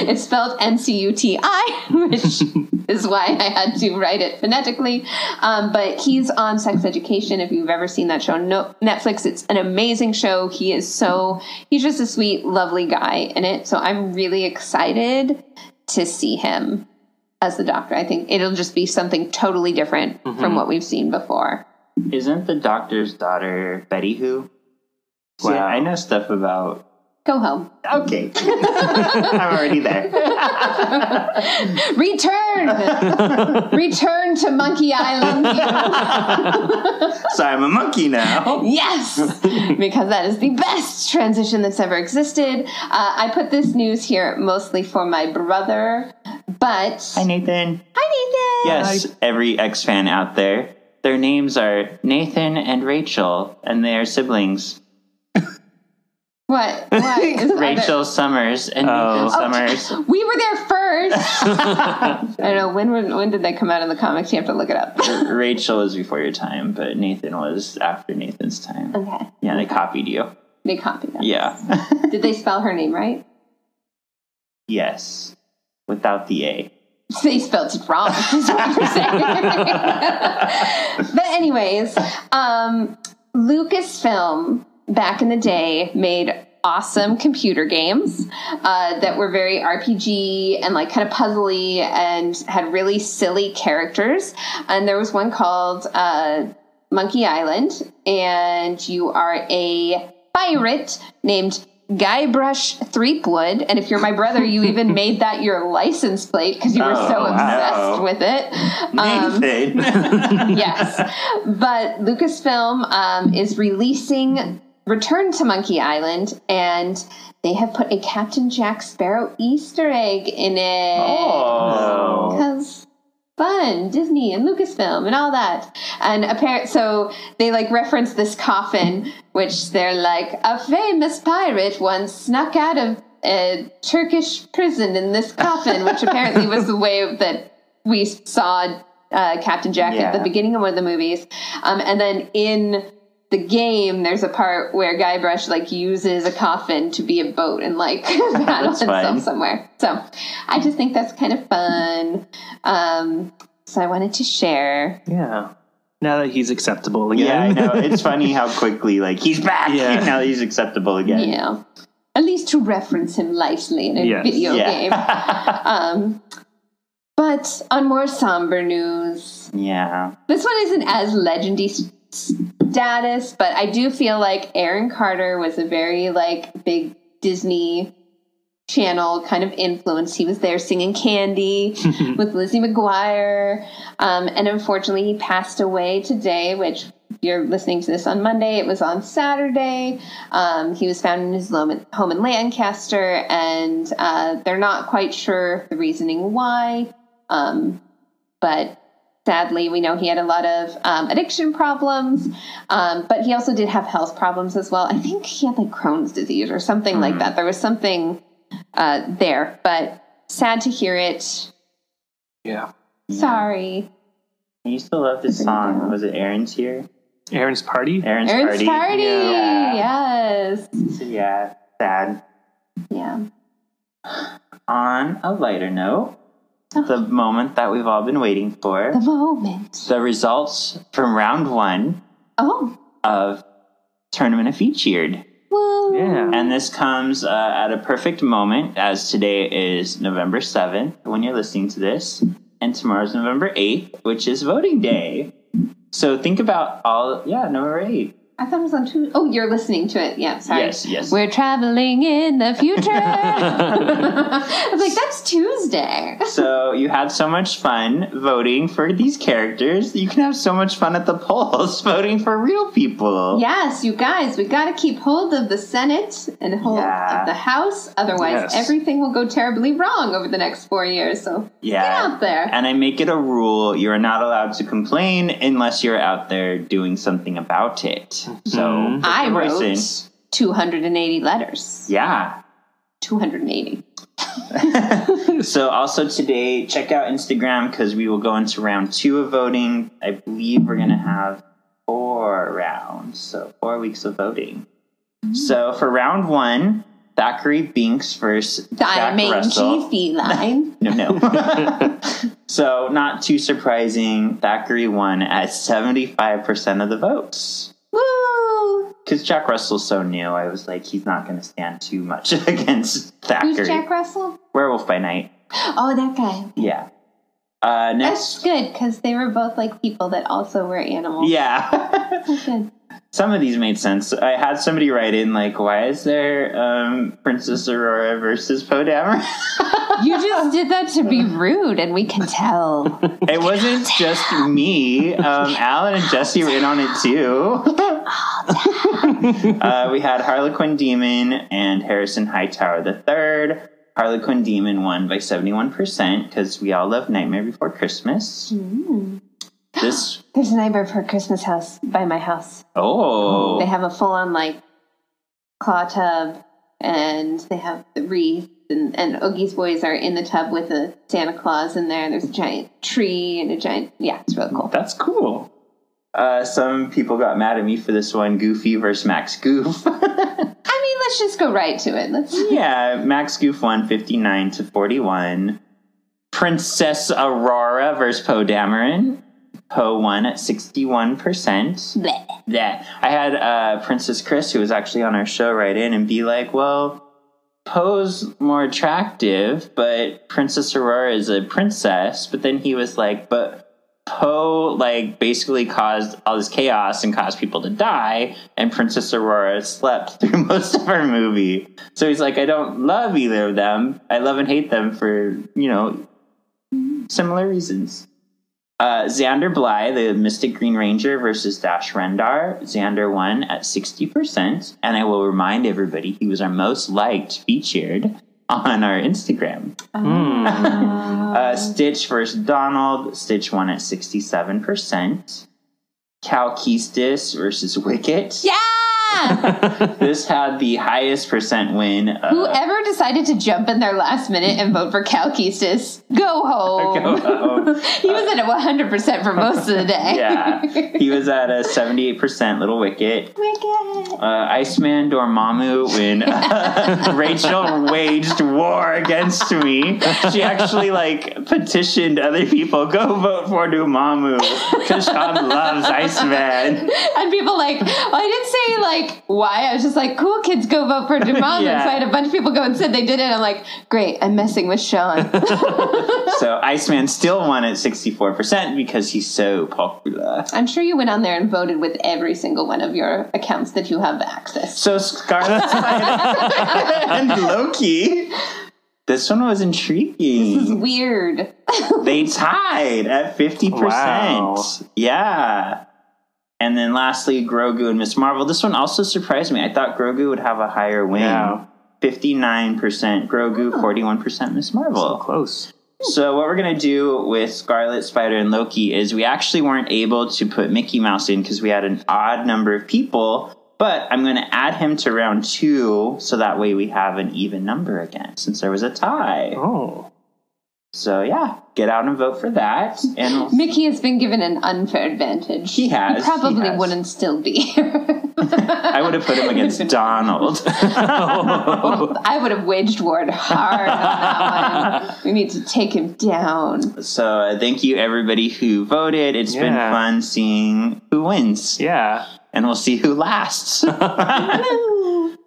It's spelled N-C-U-T-I, which is why I had to write it phonetically. But he's on Sex Education. If you've ever seen that show on Netflix, it's an amazing show. He is so, he's just a sweet, lovely guy in it. So I'm really excited to see him as the doctor. I think it'll just be something totally different from what we've seen before. Isn't the doctor's daughter Betty Who? Wow, yeah. I know stuff about... Go home. Okay. I'm already there. Return! Return to Monkey Island. So I'm a monkey now. Yes! Because that is the best transition that's ever existed. I put this news here mostly for my brother, but... Hi, Nathan. Hi, Nathan! Yes, every X-fan out there. Their names are Nathan and Rachel, and they are siblings. What? Rachel Summers and Nathan Summers. We were there first. I don't know. When did they come out in the comics? You have to look it up. Rachel is before your time, but Nathan was after Nathan's time. Okay. Yeah, they copied you. They copied us. Yeah. Did they spell her name right? Yes. Without the A. They spelled it wrong, is what you're saying. But anyways, Lucasfilm... back in the day, made awesome computer games that were very RPG and like kind of puzzly and had really silly characters. And there was one called Monkey Island, and you are a pirate named Guybrush Threepwood. And if you're my brother, you even made that your license plate because you were so obsessed with it. Nathan. Yes. But Lucasfilm is releasing Return to Monkey Island, and they have put a Captain Jack Sparrow Easter egg in it. Oh. Because fun, Disney and Lucasfilm and all that. And so they like reference this coffin, which they're like, a famous pirate once snuck out of a Turkish prison in this coffin, which apparently was the way that we saw Captain Jack at the beginning of one of the movies. And then in the game, there's a part where Guybrush like uses a coffin to be a boat and like paddle himself somewhere. So I just think that's kind of fun. So I wanted to share. Yeah. Now that he's acceptable again. Yeah, I know. It's funny how quickly like he's back. Yeah. Now he's acceptable again. Yeah. At least to reference him lightly in a video game. But on more somber news. Yeah. This one isn't as legendy status, but I do feel like Aaron Carter was a very like big Disney Channel kind of influence. He was there singing Candy with Lizzie McGuire, and unfortunately he passed away today, which if you're listening to this on Monday, it was on Saturday. He was found in his home in Lancaster, and they're not quite sure the reasoning why, but sadly, we know he had a lot of addiction problems, but he also did have health problems as well. I think he had like Crohn's disease or something like that. There was something there, but sad to hear it. Yeah. Sorry. I used to love this song. Was it Aaron's Here? Aaron's Party? Aaron's Party. Yeah. Yes. Yeah, sad. Yeah. On a lighter note, the moment that we've all been waiting for. The moment. The results from round one of Tournament of Feet Cheered. Woo! Yeah. And this comes at a perfect moment, as today is November 7th when you're listening to this, and tomorrow's November 8th, which is voting day. So think about all, number 8. I thought it was on Tuesday. Oh, you're listening to it. Yeah, sorry. Yes. We're traveling in the future. I was like, that's Tuesday. So you had so much fun voting for these characters. You can have so much fun at the polls voting for real people. Yes, you guys, we got to keep hold of the Senate and hold of the House. Otherwise, everything will go terribly wrong over the next 4 years. So get out there. And I make it a rule. You are not allowed to complain unless you're out there doing something about it. So I wrote 280 letters. Yeah. 280. So also today, check out Instagram because we will go into round 2 of voting. I believe we're going to have 4 rounds. So 4 weeks of voting. Mm-hmm. So for round 1, Thackeray Binks versus Jack Russell. Feline. No. So not too surprising. Thackeray won at 75% of the votes. Woo! Because Jack Russell's so new, I was like, he's not going to stand too much against Thackeray. Who's Jack Russell? Werewolf by Night. Oh, that guy. Yeah. Next. That's good, because they were both like people that also were animals. Yeah. That's good. Some of these made sense. I had somebody write in, like, why is there Princess Aurora versus Poe Dameron? You just did that to be rude, and we can tell. It wasn't just me. Alan and Jesse were in on it, too. We had Harlequin Demon and Harrison Hightower III. Harlequin Demon won by 71% because we all love Nightmare Before Christmas. Mm. There's a Nightmare Before Christmas house by my house. Oh. They have a full-on, like, claw tub, and they have the wreath, and Oogie's boys are in the tub with a Santa Claus in there, and there's a giant tree and a giant... Yeah, it's really cool. That's cool. Some people got mad at me for this one, Goofy versus Max Goof. I mean, let's just go right to it. Max Goof won 59-41. Princess Aurora versus Poe Dameron. Poe won at 61%. Blech. Blech. I had Princess Chris, who was actually on our show, write in and be like, well, Poe's more attractive, but Princess Aurora is a princess. But then he was like, but Poe, like, basically caused all this chaos and caused people to die, and Princess Aurora slept through most of our movie. So he's like, I don't love either of them. I love and hate them for, similar reasons. Xander Bly, the Mystic Green Ranger, versus Dash Rendar. Xander won at 60%. And I will remind everybody, he was our most liked featured on our Instagram. Stitch versus Donald. Stitch won at 67%. Cal Kestis versus Wicket. Yeah! This had the highest percent win. Whoever decided to jump in their last minute and vote for Cal Kestis, go home. He was at a 100% for most of the day. Yeah, he was at a 78%. Little Wicket. Iceman Dormammu when Rachel waged war against me. She actually petitioned other people, go vote for Dormammu because Sean loves Iceman. And people I didn't say why? I was just cool kids go vote for Dormammu. So I had a bunch of people go and said they did it. I'm like, great, I'm messing with Sean. So Iceman still won at 64% because he's so popular. I'm sure you went on there and voted with every single one of your accounts that you have access. So Scarlet Spider and Loki. This one was intriguing. This is weird. They tied at 50%. Wow. Yeah. And then lastly, Grogu and Ms. Marvel. This one also surprised me. I thought Grogu would have a higher win. Yeah. 59% Grogu, 41% Ms. Marvel. So close. So what we're going to do with Scarlet, Spider, and Loki is we actually weren't able to put Mickey Mouse in because we had an odd number of people. But I'm going to add him to round 2 so that way we have an even number again since there was a tie. Oh. So, yeah, get out and vote for that. And Mickey has been given an unfair advantage. He has. He probably wouldn't still be here. I would have put him against Donald. I would have waged war hard on that one. We need to take him down. So, thank you, everybody who voted. It's been fun seeing who wins. Yeah. And we'll see who lasts.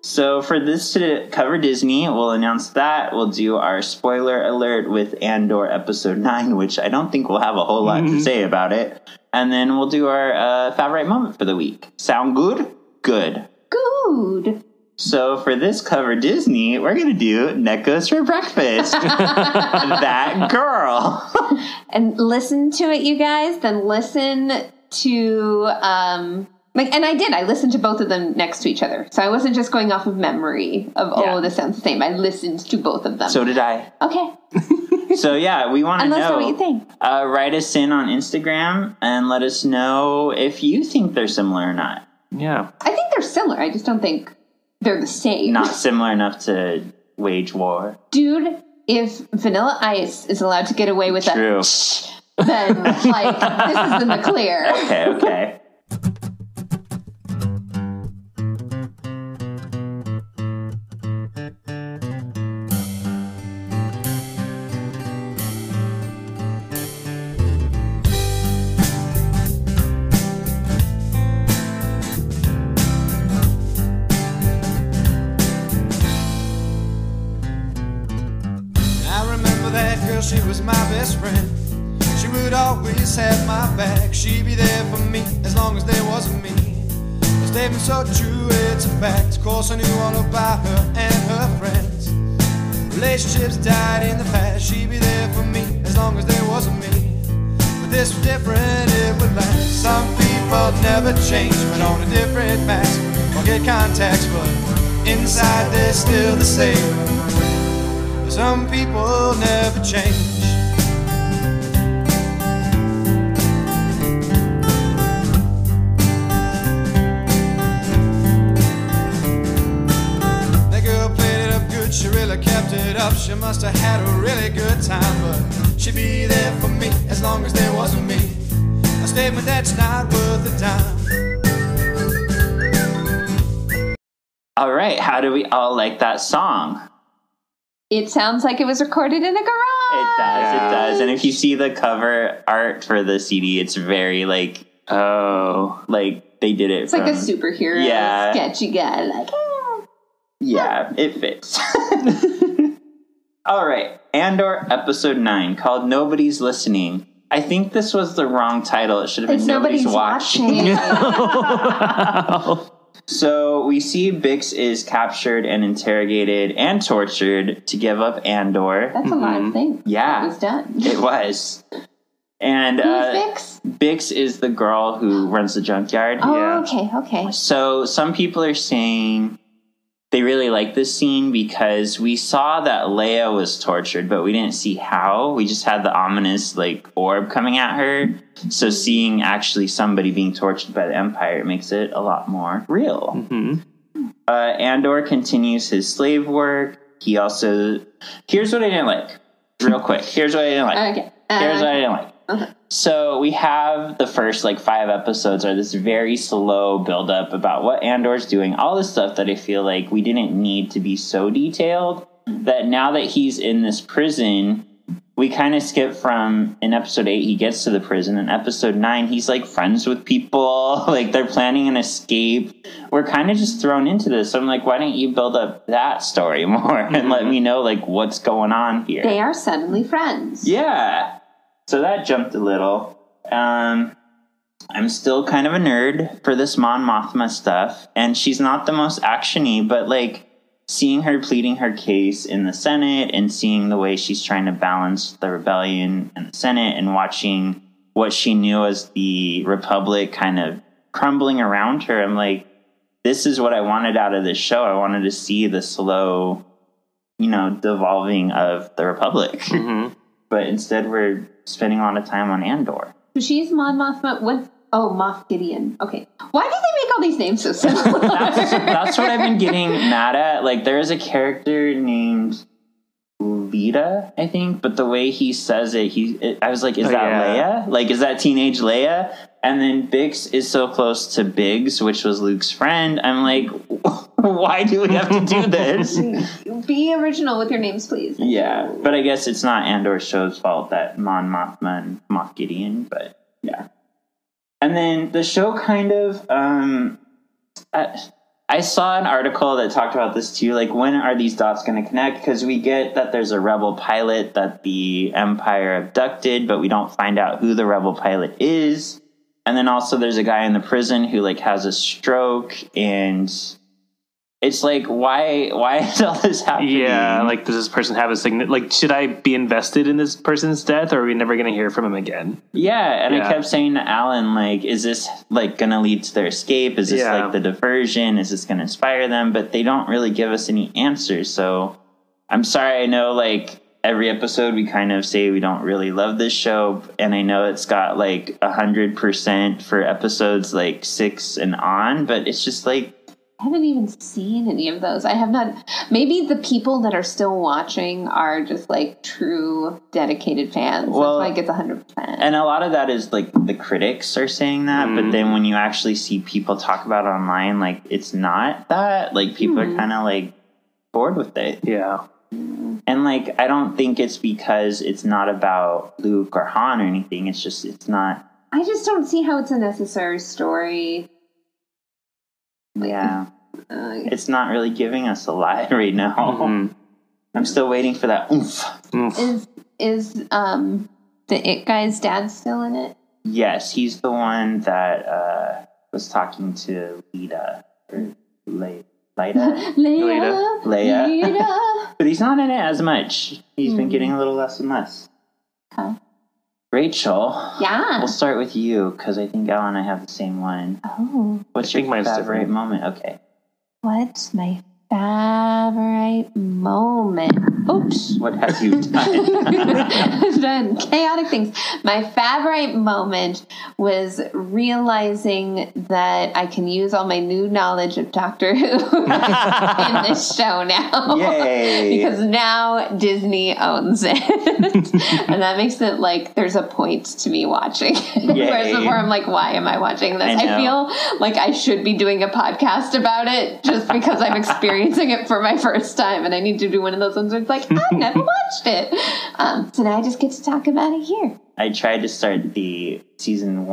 So for this to cover Disney, we'll announce that. We'll do our spoiler alert with Andor Episode 9, which I don't think we'll have a whole lot to say about it. and then we'll do our favorite moment for the week. Sound good? Good. Good. So for this Cover Disney, we're going to do Neckos for Breakfast. That girl. And listen to it, you guys. Then listen to... and I did. I listened to both of them next to each other. So I wasn't just going off of memory of, oh, this sounds the same. I listened to both of them. So did I. Okay. So, yeah, we want to know what you think. Write us in on Instagram and let us know if you think they're similar or not. Yeah. I think they're similar. I just don't think they're the same. Not similar enough to wage war. Dude, if Vanilla Ice is allowed to get away with that, then, like, this is in the clear. Okay, okay. She was my best friend. She would always have my back. She'd be there for me as long as there wasn't me. The statement's so true, it's a fact. Of course I knew all about her and her friends. Relationships died in the past. She'd be there for me as long as there wasn't me. But this was different, it would last. Some people never change, but on a different mask. Or get contacts, but inside they're still the same. Some people never change. That girl played it up good, she really kept it up. She must have had a really good time, but she'd be there for me as long as there wasn't me. A statement that's not worth a dime. All right, how do we all like that song? It sounds like it was recorded in a garage. It does, it does. And if you see the cover art for the CD, it's very like, oh, like they did it. It's like a superhero sketchy guy. Like, yeah, it fits. All right. Andor episode 9 called Nobody's Listening. I think this was the wrong title. It should have been Nobody's Watching. So we see Bix is captured and interrogated and tortured to give up Andor. That's a lot of things. Yeah. It was done. It was. And Bix? Bix is the girl who runs the junkyard. Oh, okay, okay. So some people are saying they really like this scene because we saw that Leia was tortured, but we didn't see how. We just had the ominous, like, orb coming at her. So seeing actually somebody being tortured by the Empire makes it a lot more real. Mm-hmm. Andor continues his slave work. He also... Here's what I didn't like. Real quick. Here's what I didn't like. Okay. Here's what I didn't like. Okay. So we have the first, like, 5 episodes are this very slow buildup about what Andor's doing, all this stuff that I feel like we didn't need to be so detailed, that now that he's in this prison, we kind of skip from, in episode 8, he gets to the prison, in episode 9, he's, like, friends with people, like, they're planning an escape. We're kind of just thrown into this, so I'm like, why don't you build up that story more and let me know, like, what's going on here? They are suddenly friends. Yeah. So that jumped a little. I'm still kind of a nerd for this Mon Mothma stuff. And she's not the most action-y, but like seeing her pleading her case in the Senate and seeing the way she's trying to balance the rebellion and the Senate and watching what she knew as the Republic kind of crumbling around her. I'm like, this is what I wanted out of this show. I wanted to see the slow, you know, devolving of the Republic. Mm-hmm. But instead we're spending a lot of time on Andor. So she's Mon Mothma with, Moff Gideon. Okay. Why do they make all these names so similar? that's what I've been getting mad at. Like, there is a character named Lita, I think, but the way he says it, I was like, is that Leia? Like, is that teenage Leia? And then Bix is so close to Biggs, which was Luke's friend. I'm like, why do we have to do this? Be original with your names, please. Yeah, but I guess it's not Andor show's fault that Mon Mothma and Moff Gideon, but yeah. And then the show kind of... I saw an article that talked about this too, like, when are these dots going to connect? Because we get that there's a rebel pilot that the Empire abducted, but we don't find out who the rebel pilot is. And then also there's a guy in the prison who like has a stroke, and it's like, why is all this happening? Yeah, like, does this person have a like, should I be invested in this person's death, or are we never going to hear from him again? Yeah, and I kept saying to Alan, like, is this, like, going to lead to their escape? Is this, like, the diversion? Is this going to inspire them? But they don't really give us any answers, so I'm sorry. I know, like, every episode we kind of say we don't really love this show, and I know it's got, like, 100% for episodes, like, 6 and on, but it's just, like, I haven't even seen any of those. I have not. Maybe the people that are still watching are just like true dedicated fans. Well, that's why it gets 100%. And a lot of that is like the critics are saying that, but then when you actually see people talk about it online, like it's not that. Like people are kind of like bored with it. Yeah. And like I don't think it's because it's not about Luke or Han or anything. It's just it's not. I just don't see how it's a necessary story. Yeah, it's not really giving us a lot right now. Mm-hmm. I'm still waiting for that oomph. Is the It guy's dad still in it? Yes, he's the one that was talking to Lita. Or Leia. But he's not in it as much. He's been getting a little less and less. Okay. Rachel, yeah, we'll start with you because I think Al and I have the same one. Oh, what's your favorite moment? Okay, what's my favorite moment? Oops, what have you done? Done chaotic things. My favorite moment was realizing that I can use all my new knowledge of Doctor Who in this show now. Yay! Because now Disney owns it. And that makes it like there's a point to me watching. Whereas before I'm like, why am I watching this? I feel like I should be doing a podcast about it just because I'm experiencing it for my first time, and I need to do one of those ones where it's like, I've never watched it. So now I just get to talk about it here. I tried to start the new season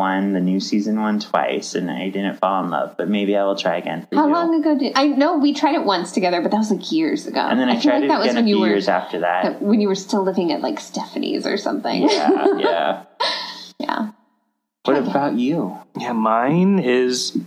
one twice, and I didn't fall in love, but maybe I will try again. How long ago did I know we tried it once together, but that was like years ago. And then I tried it again a few years after that. When you were still living at like Stephanie's or something. Yeah, yeah. Yeah. What about you? Yeah, mine is...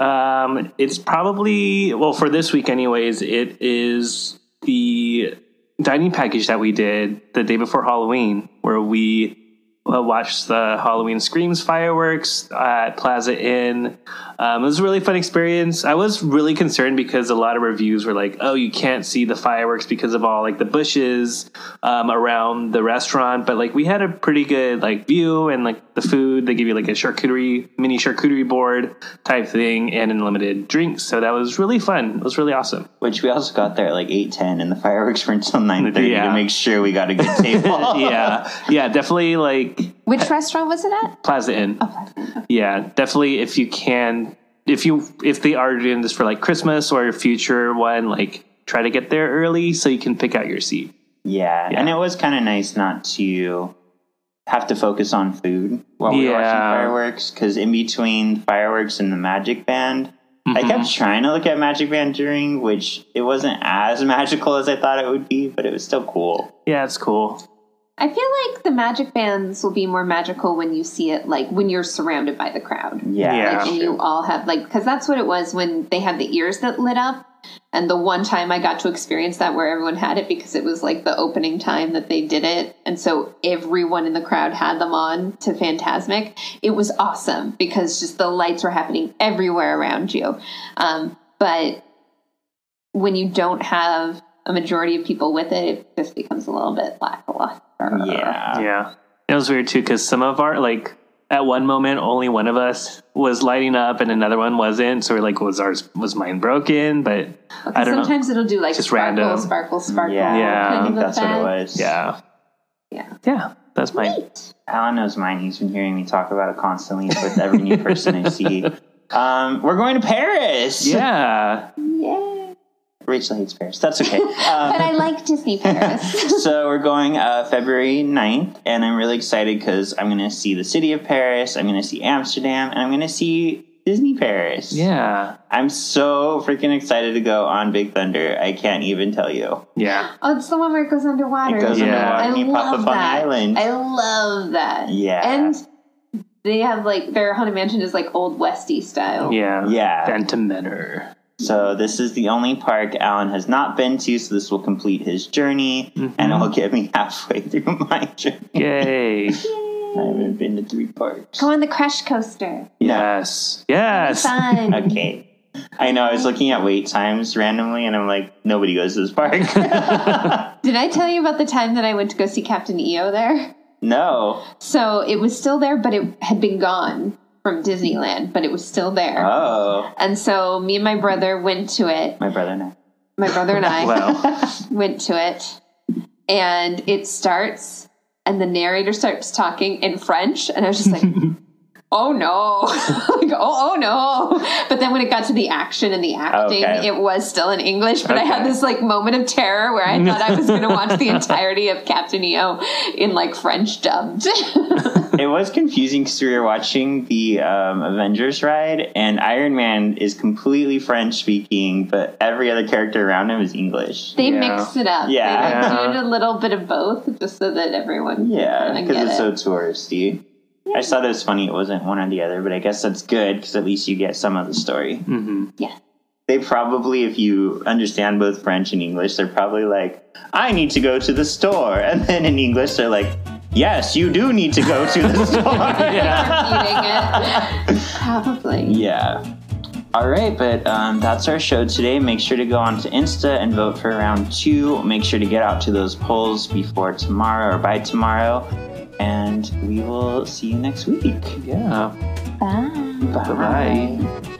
it's probably, well, for this week anyways, it is the dining package that we did the day before Halloween, where we watched the Halloween Screams fireworks at Plaza Inn. It was a really fun experience. I was really concerned because a lot of reviews were like, oh, you can't see the fireworks because of all like the bushes around the restaurant. But like we had a pretty good like view, and like the food, they give you like a mini charcuterie board type thing and unlimited drinks. So that was really fun. It was really awesome. Which we also got there at like 8:10 and the fireworks were until 9:30 to make sure we got a good table. Yeah, definitely like. Which restaurant was it at? Plaza Inn. Oh, Plaza Inn. Yeah, definitely if you can. If they are doing this for like Christmas or a future one, like try to get there early so you can pick out your seat. Yeah. And it was kind of nice not to have to focus on food while we were watching fireworks, because in between fireworks and the Magic Band, I kept trying to look at Magic Band during, which it wasn't as magical as I thought it would be, but it was still cool. Yeah, it's cool. I feel like the Magic Bands will be more magical when you see it, like, when you're surrounded by the crowd. Yeah. Like, and you all have, like, because that's what it was when they had the ears that lit up. And the one time I got to experience that where everyone had it, because it was, like, the opening time that they did it. And so everyone in the crowd had them on to Fantasmic. It was awesome because just the lights were happening everywhere around you. But when you don't have a majority of people with it, it just becomes a little bit lackluster. Yeah. It was weird, too, because some of our, like, at one moment, only one of us was lighting up and another one wasn't. So we're like, was mine broken? But I don't know. Sometimes it'll do, like, just sparkle, random. Sparkle. Yeah, I think that's what it was. Yeah. Yeah, that's mine. Neat. Alan knows mine. He's been hearing me talk about it constantly with every new person I see. We're going to Paris. Yeah. Yay. Rachel hates Paris. That's okay. But I like Disney Paris. So we're going February 9th, and I'm really excited because I'm going to see the city of Paris, I'm going to see Amsterdam, and I'm going to see Disney Paris. Yeah. I'm so freaking excited to go on Big Thunder. I can't even tell you. Yeah. Oh, it's the one where it goes underwater. It goes underwater and you pop up on the island. I love that. Yeah. And They have, like, their Haunted Mansion is, like, Old Westy style. Yeah. Yeah. Phantom Manor. So this is the only park Alan has not been to, so this will complete his journey, mm-hmm. and it will get me halfway through my journey. Yay. I haven't been to 3 parks. Go on the Crush Coaster. Yes. Yes. Fun. Okay. I know, I was looking at wait times randomly, and I'm like, nobody goes to this park. Did I tell you about the time that I went to go see Captain EO there? No. So it was still there, but it had been gone from Disneyland, but it was still there. Oh. And so me and my brother went to it. My brother and I went to it, and it starts, and the narrator starts talking in French, and I was just like... oh no, like, oh no. But then when it got to the action and the acting, it was still in English, but I had this like moment of terror where I thought I was going to watch the entirety of Captain EO in like French dubbed. It was confusing because we were watching the Avengers ride, and Iron Man is completely French speaking, but every other character around him is English. They mixed it up. Yeah. They did a little bit of both just so that everyone could get it. Yeah, because it's so touristy. I just thought it was funny it wasn't one or the other, but I guess that's good because at least you get some of the story. Mm-hmm. Yeah. They probably, if you understand both French and English, they're probably like, I need to go to the store. And then in English, they're like, yes, you do need to go to the store. Yeah. Probably. Yeah. All right, but that's our show today. Make sure to go on to Insta and vote for round 2. Make sure to get out to those polls before tomorrow or by tomorrow. And we will see you next week. Yeah. Bye. Bye. Bye.